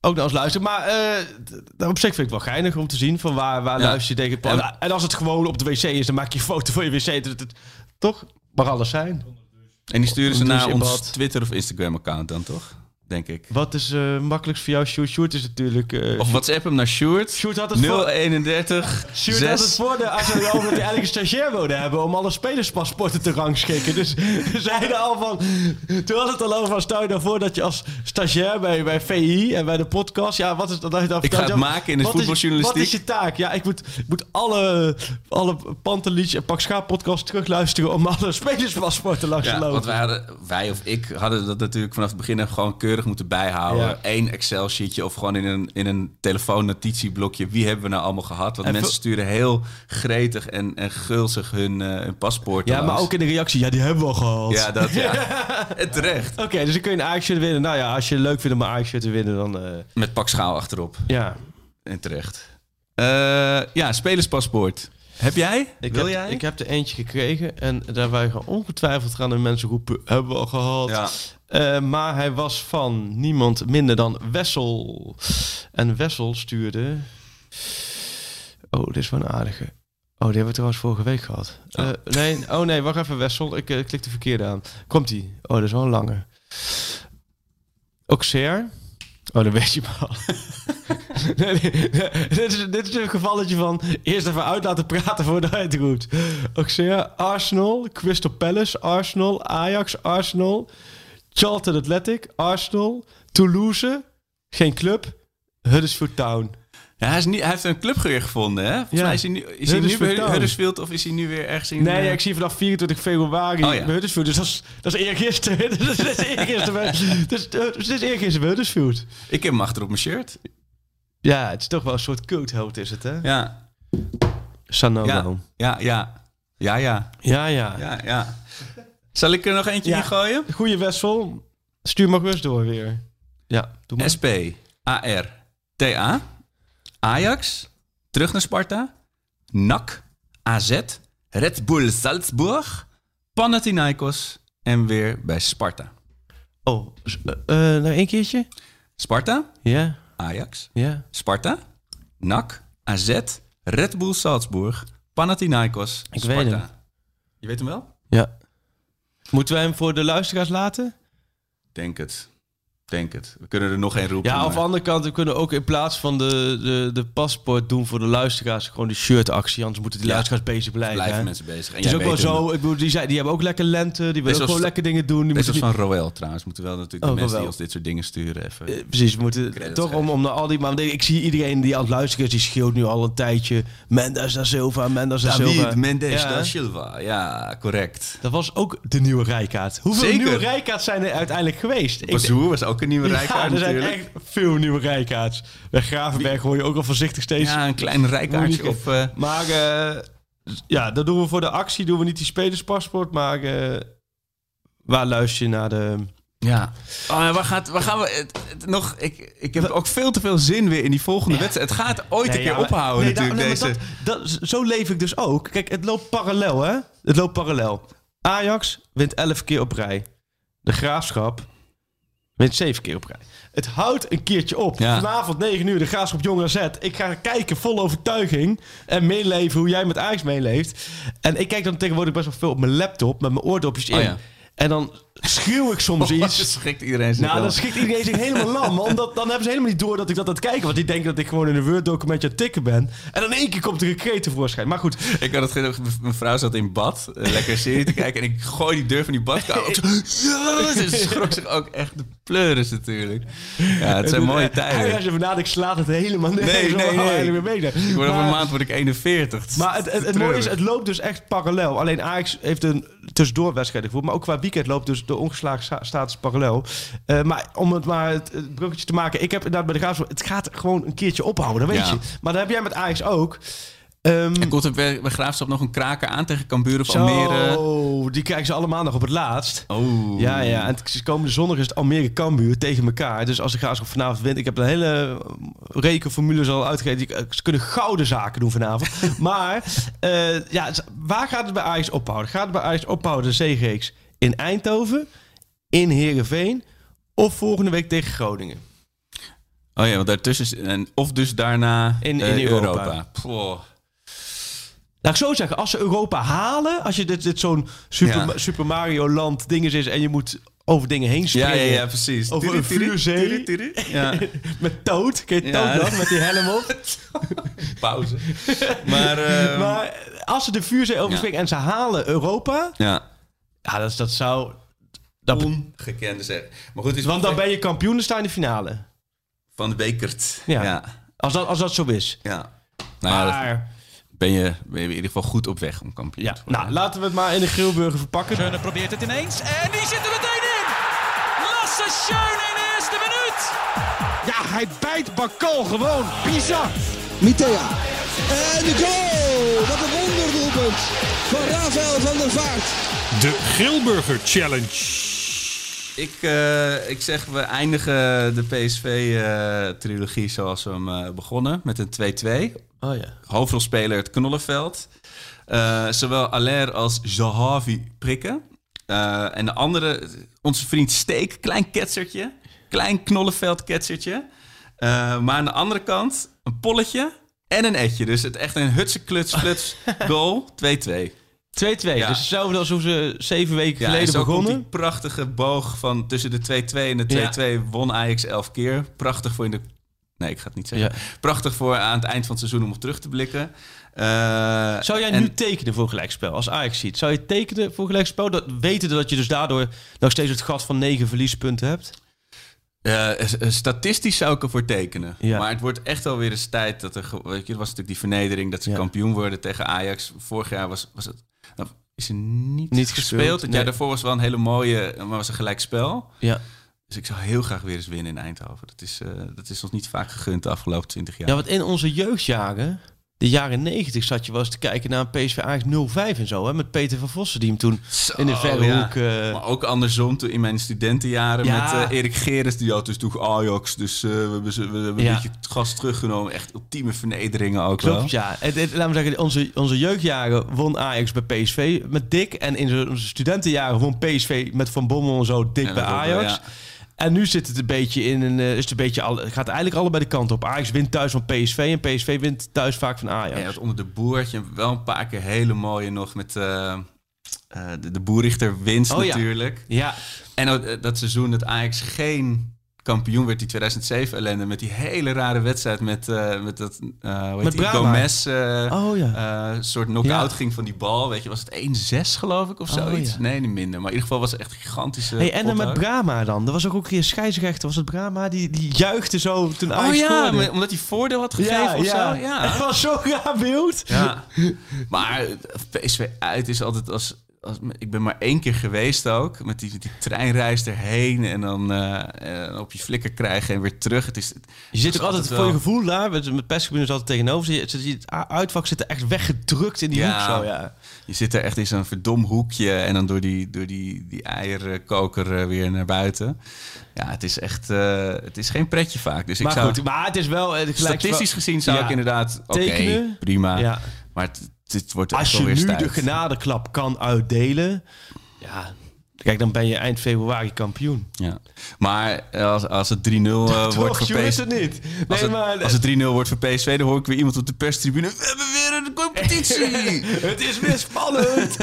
Ook naar ons luisteren. Maar uh, op zich vind ik wel geinig om te zien van waar, waar ja. luister je tegen. En, en als het gewoon op de wc is, dan maak je een foto van je wc. Toch? Mag alles zijn. En die sturen ze naar ons Twitter of Instagram account dan toch? Denk ik. Wat is uh, makkelijkst voor jou, Sjoerd? Sjoerd is natuurlijk... Uh, of WhatsApp hem naar Sjoerd. Sjoerd had het nul drie een Sjoerd zes had het voor de A Z O dat hij eigenlijk een stagiair wilde hebben om alle spelerspaspoorten te rangschikken. Dus we zeiden al van... Toen had het al over van, stel je nou voor dat je als stagiair bij, bij V I en bij de podcast... Ja, wat is dat? dat, dat ik ga het jou, maken in de voetbaljournalistiek. Is, wat is je taak? Ja, ik moet, moet alle, alle Pantelietje en Pak Schaap podcast terugluisteren om alle spelerspaspoorten langs ja, te lopen. Want wij, hadden, wij of ik hadden dat natuurlijk vanaf het begin gewoon keurig moeten bijhouden. Ja. Eén Excel-sheetje of gewoon in een, in een telefoonnotitieblokje. Wie hebben we nou allemaal gehad? Want en mensen v- sturen heel gretig en, en gulzig hun, uh, hun paspoort. Ja, langs. Maar ook in de reactie. Ja, die hebben we al gehad. Ja, dat ja. ja. Terecht. Oké, okay, dus dan kun je een Ajax-shirt winnen. Nou ja, als je het leuk vindt om een Ajax-shirt te winnen, dan... Uh... Met pak schaal achterop. Ja. En terecht. Uh, ja, spelerspaspoort. Heb jij? Ik Wil heb, jij? Ik heb er eentje gekregen. En daar waren ongetwijfeld gaan de mensen roepen... Hebben we al gehad... Ja. Uh, maar hij was van niemand minder dan Wessel. En Wessel stuurde... Oh, dit is wel een aardige. Oh, die hebben we trouwens vorige week gehad. Uh, oh. Nee, oh nee, wacht even Wessel. Ik uh, klik de verkeerde aan. Komt-ie. Oh, dat is wel een lange. Auxerre. Oh, dat weet je maar al. nee, nee, nee. Dit, is, dit is een gevalletje van... Eerst even uit laten praten voordat je het roept. Auxerre, Arsenal, Crystal Palace, Arsenal, Ajax, Arsenal... Charlton Athletic, Arsenal, Toulouse, geen club, Huddersfield Town. Ja, hij, is niet, hij heeft een clubgeur gevonden, hè? Volgens ja. mij is hij nu, is hij nu bij Huddersfield of is hij nu weer ergens in... Nee, ja, ik zie vanaf vierentwintig februari oh, ja. bij Huddersfield. Dus dat is, dat is eergisteren. Dus dat is eergisteren bij, dus, dus is eergisteren bij Huddersfield. Ik heb hem achter op mijn shirt. Ja, het is toch wel een soort cultheld is het, hè? Ja. Sanogo. Ja, ja, ja. Ja, ja. Ja, ja. Ja, ja. Zal ik er nog eentje ja. in gooien? Goeie Wessel. Stuur maar rust door weer. Ja, doe maar. S P, A R, T A, Ajax, terug naar Sparta, N A C, A Z, Red Bull Salzburg, Panathinaikos en weer bij Sparta. Oh, uh, uh, nog één keertje? Sparta, ja. Ajax, ja. Sparta, N A C, A Z, Red Bull Salzburg, Panathinaikos, ik Sparta. Weet hem. Je weet hem wel? Ja. Moeten wij hem voor de luisteraars laten? Denk het. Denk het. We kunnen er nog één roepen. Ja, maar. Of aan de andere kant, we kunnen ook in plaats van de, de, de paspoort doen voor de luisteraars gewoon de shirtactie. Anders moeten die ja. luisteraars bezig blijven. Blijven hè? Mensen bezig. En het is ook wel zo. Ik bedoel, die, zijn, die hebben ook lekker lente. Die willen ook gewoon lekker dingen doen. Die moeten van niet... Roel trouwens. Moeten wel natuurlijk oh, de mensen Roel. Die ons dit soort dingen sturen even. Eh, precies. We moeten credits toch om, om naar al die. Maar ik zie iedereen die aan het luisteren is, die schreeuwt nu al een tijdje. Mendes da Silva, Mendes da Silva. David Mendes ja. da Silva. Ja, correct. Dat was ook de nieuwe rijkaart. Hoeveel Zeker. nieuwe rijkaarts zijn er uiteindelijk geweest? Bazoer was ook een nieuwe rijkaart ja, er zijn natuurlijk. Echt veel nieuwe rijkaarts. Bij Gravenberg hoor je ook al voorzichtig steeds. Ja, een klein rijkaartje. Of, uh... Maar uh, ja, dat doen we voor de actie. Doen we niet die spelerspaspoort, maar uh, waar luister je naar de... Ja. Oh, ja, waar, gaat, waar gaan we... Het, het, nog, ik, ik heb ook veel te veel zin weer in die volgende ja. wedstrijd. Het gaat ooit nee, een keer ja, maar, ophouden nee, natuurlijk. Nee, deze. Dat, dat, zo leef ik dus ook. Kijk, het loopt parallel, hè? Het loopt parallel. Ajax wint elf keer op rij. De Graafschap... Met zeven keer op rij. Het houdt een keertje op. Ja. Vanavond negen uur de Graafschap Jong A Z. Ik ga kijken vol overtuiging. En meeleven hoe jij met Ajax meeleeft. En ik kijk dan tegenwoordig best wel veel op mijn laptop. Met mijn oordopjes in. Oh ja. En dan schreeuw ik soms oh, iets. Dat schikt iedereen zich nou, dan schikt iedereen zich helemaal lam. Omdat, dan hebben ze helemaal niet door dat ik dat aan het kijken. Want die denken dat ik gewoon in een Word-documentje aan het tikken ben. En dan in één keer komt er een kreet tevoorschijn. Maar goed. Ik had het, mijn vrouw zat in bad. Lekker serie te kijken. En ik gooi die deur van die badkamer op. Ja, ze schrok zich ook echt de pleuris natuurlijk. Ja, het zijn mooie tijden. Als je vandaar ik slaat het helemaal neer. Nee, nee, nee. nee. Mee ik word maar, over een maand word ik eenenveertig. Het maar het, het, het mooie is, het loopt dus echt parallel. Alleen Ajax heeft een tussendoor wedstrijd gevoerd. Maar ook qua weekend loopt dus... de ongeslagen status parallel. Uh, maar om het maar het, het bruggetje te maken. Ik heb inderdaad bij de Graafschap... Het gaat gewoon een keertje ophouden, dat weet ja. je. Maar dat heb jij met Ajax ook. Um, en komt er bij Graafschap nog een kraker aan tegen Cambuur of Almere? Oh, die krijgen ze allemaal nog op het laatst. Oh. Ja, ja. En het, komende zondag is het Almere-Cambuur tegen elkaar. Dus als de Graafschap vanavond wint... Ik heb een hele rekenformules al uitgegeven. Ze kunnen gouden zaken doen vanavond. maar uh, ja, waar gaat het bij Ajax ophouden? Gaat het bij Ajax ophouden de zeereeks? In Eindhoven, in Heerenveen of volgende week tegen Groningen. Oh ja, want daartussen is, en of dus daarna in, in uh, Europa. Europa. Nou, ik zou zeggen, als ze Europa halen, als je dit, dit zo'n Super, ja. Super Mario Land dinges is en je moet over dingen heen springen. Ja, ja, ja, precies. Over tiri, een vuurzee. Tiri, tiri, tiri. Ja. Met Toad. Ken je ja. Toad dan? Met die helm op. Pauze. maar, uh... maar als ze de vuurzee overspringen ja. en ze halen Europa... Ja. Ja, dat, dat zou... Dat ongekende zeggen. Maar goed, is want dan ben je kampioen, dan sta je in de finale. Van de bekert. Ja, ja. Als, dat, als dat zo is. Ja. Nou, maar... Ja, ben, je, ben je in ieder geval goed op weg om kampioen ja. te worden. Nou, laten we het maar in de Grilburger verpakken. Schöne probeert het ineens. En die zit er meteen in! Lasse Schöne in de eerste minuut! Ja, hij bijt Bakal gewoon. Bizar! Mitea. En de goal! Wat een wonderdoelpunt van Rafael van der Vaart. De Grilburger Challenge. Ik, uh, ik zeg, we eindigen de P S V-trilogie uh, zoals we hem uh, begonnen. Met een twee-twee. Oh, ja. Hoofdrolspeler het Knollenveld. Uh, zowel Haller als Zahavi prikken. Uh, en de andere, onze vriend Steek. Klein ketsertje. Klein Knollenveld ketsertje. Uh, maar aan de andere kant een polletje en een etje. Dus het echt een hutse kluts kluts goal. twee-twee. twee-twee, ja. Dus hetzelfde als hoe ze zeven weken ja, geleden begonnen. Ja, zo komt die prachtige boog van tussen de twee-twee en de twee-twee ja. won Ajax elf keer. Prachtig voor in de Nee, ik ga het niet zeggen. Ja. Prachtig voor aan het eind van het seizoen om op terug te blikken. Uh, zou jij en... nu tekenen voor gelijkspel als Ajax ziet? Zou je tekenen voor gelijkspel? Dat, wetende dat je dus daardoor nog steeds het gat van negen verliespunten hebt? Uh, statistisch zou ik ervoor tekenen. Ja. Maar het wordt echt alweer eens tijd dat er... Weet je, er was natuurlijk die vernedering dat ze ja. kampioen worden tegen Ajax. Vorig jaar was, was het... Nou, is er niet, niet gespeeld. gespeeld. Het nee. jaar daarvoor was wel een hele mooie... Maar was een gelijkspel. Ja. Dus ik zou heel graag weer eens winnen in Eindhoven. Dat is, uh, dat is ons niet vaak gegund de afgelopen twintig jaar. Ja, want in onze jeugdjaren... De jaren negentig zat je wel eens te kijken naar P S V Ajax nul vijf en zo. Hè? Met Peter van Vossen, die hem toen zo, in de verre ja. hoek... Uh... Maar ook andersom, toen in mijn studentenjaren ja. met uh, Erik Gerrits. Die had dus toen Ajax, dus uh, we hebben, we hebben ja. een beetje het gas teruggenomen. Echt ultieme vernederingen ook. Klopt, wel. ja. En, en, laten we zeggen, onze, onze jeugdjaren won Ajax bij P S V met dik. En in onze studentenjaren won P S V met Van Bommel en zo dik en bij Ajax. Wel, ja. En nu zit het een beetje in een, is het een beetje al, gaat eigenlijk allebei de kant op. Ajax wint thuis van P S V en P S V wint thuis vaak van Ajax. Ja, onder de boertje wel een paar keer hele mooie nog met uh, uh, de, de boerrichter winst oh, natuurlijk. Ja. ja. En dat, dat seizoen dat Ajax geen kampioen werd, die tweeduizend zeven ellende met die hele rare wedstrijd met uh, met dat uh, met die Gomez uh, oh, ja. uh, soort knock-out ja. ging van die bal, weet je, was het één zes geloof ik of oh, zoiets? Ja. Nee, niet minder. Maar in ieder geval was het echt een gigantische. Hey, en dan met Brama dan, er was ook ook een keer scheidsrechter, was het Brama die die juichte zo toen Ajax oh, ja, scoorde, omdat hij voordeel had gegeven ja, of ja. zo. Ja, het was zo raar beeld. Ja. Maar P S V uit is altijd als Als, ik ben maar één keer geweest ook. Met die, die treinreis erheen. En dan uh, uh, op je flikker krijgen en weer terug. Het is, het, je zit ook altijd wel... voor je gevoel daar. Met, met persgebieden altijd tegenover. Je, je, het uitvak zit er echt weggedrukt in die ja, hoek. Zo, ja. Je zit er echt in zo'n verdom hoekje. En dan door die, door die, die eierkoker uh, weer naar buiten. Ja, het is echt... Uh, het is geen pretje vaak. Dus maar ik zou, goed, maar het is wel... Uh, statistisch gezien zou ja, ik inderdaad... Oké, okay, prima. Ja. Maar het... Dit wordt als je nu tijd. de genadeklap kan uitdelen, ja, kijk, dan ben je eind februari kampioen. Ja. Maar als, als het drie nul uh, wordt voor P S V, het niet. Nee, als, het, maar, als het drie nul wordt voor P S V, dan hoor ik weer iemand op de perstribune: we hebben weer een competitie. Het is weer spannend.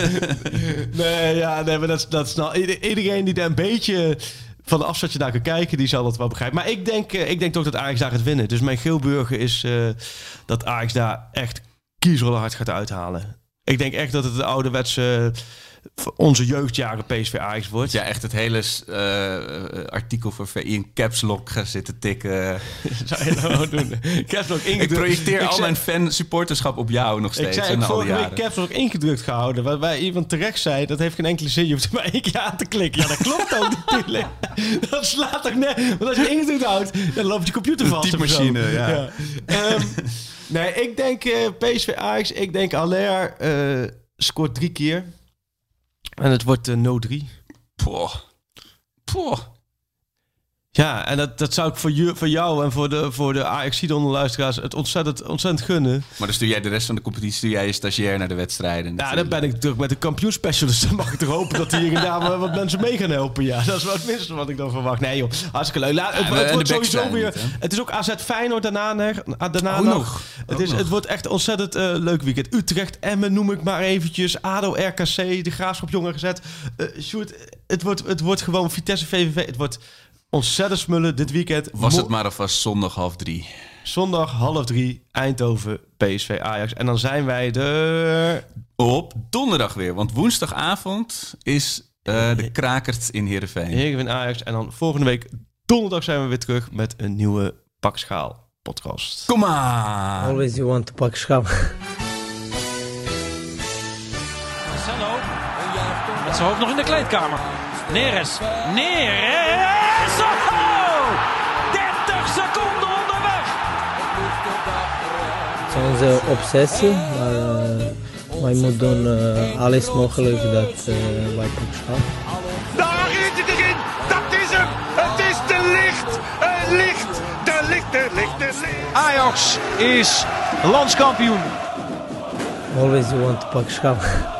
nee, ja, nee, maar dat, dat is nou iedereen die daar een beetje van de afstandje naar kan kijken, die zal dat wel begrijpen. Maar ik denk, ik denk toch dat Ajax daar gaat winnen. Dus mijn Geelburger is uh, dat Ajax daar echt kiesrollen hard gaat uithalen. Ik denk echt dat het de ouderwetse uh, onze jeugdjaren P S V Ajax wordt. Ja, echt het hele uh, artikel voor V I in caps lock gaan zitten tikken. Zou je dat nou doen? Caps lock ingedrukt. Ik projecteer ik al zei, mijn fan supporterschap op jou nog steeds. Ik zei, ik vorige week caps lock ingedrukt gehouden, waarbij iemand terecht zei, dat heeft geen enkele zin, je hoeft maar één keer aan te klikken. Ja, dat klopt ook natuurlijk. Dat slaat toch net. Want als je ingedrukt houdt, dan loopt je computer vast. Die typemachine, ja. ja. Um, Nee, ik denk uh, P S V Ajax. Ik denk Haller uh, scoort drie keer. En het wordt uh, nul drie. Poh. Poh. Ja, en dat, dat zou ik voor, je, voor jou en voor de, voor de Ajax-Sidon-luisteraars het ontzettend, ontzettend gunnen. Maar dus doe jij de rest van de competitie, doe jij je stagiair naar de wedstrijden? Ja, dan ben ik druk met de kampioenspecialist. Dan mag ik toch hopen dat die hier en daar wat mensen mee gaan helpen. Ja, dat is wel het minste wat ik dan verwacht. Nee joh, hartstikke leuk. Laat, het, ja, het wordt sowieso weer... Niet, het is ook A Z Feyenoord daarna, daarna oh, nog. nog. Het, is, nog. Het wordt echt ontzettend uh, leuk weekend. Utrecht, Emmen noem ik maar eventjes. ADO, R K C, de Graafschap Jong R K Z. Uh, Sjoerd, het wordt, het wordt gewoon Vitesse, V V V. Het wordt... ontzettend smullen dit weekend. Was het maar alvast zondag half drie. Zondag half drie, Eindhoven, P S V, Ajax. En dan zijn wij de... op donderdag weer. Want woensdagavond is uh, de krakert in Heerenveen. Heerenveen, Ajax. En dan volgende week donderdag zijn we weer terug met een nieuwe Pakschaal podcast. Kom maar! Always you want to Pakschaal. Marcelo. Met zijn hoofd nog in de kleedkamer. Neres. Neres! dertig seconden onderweg. Het is onze obsessie, maar uh, wij moeten doen uh, alles mogelijk dat uh, wij gaan. Daar is het erin, dat is hem. Het is de licht, het licht, de licht, de licht, de licht. Ajax is landskampioen. Always you want to pak schaam.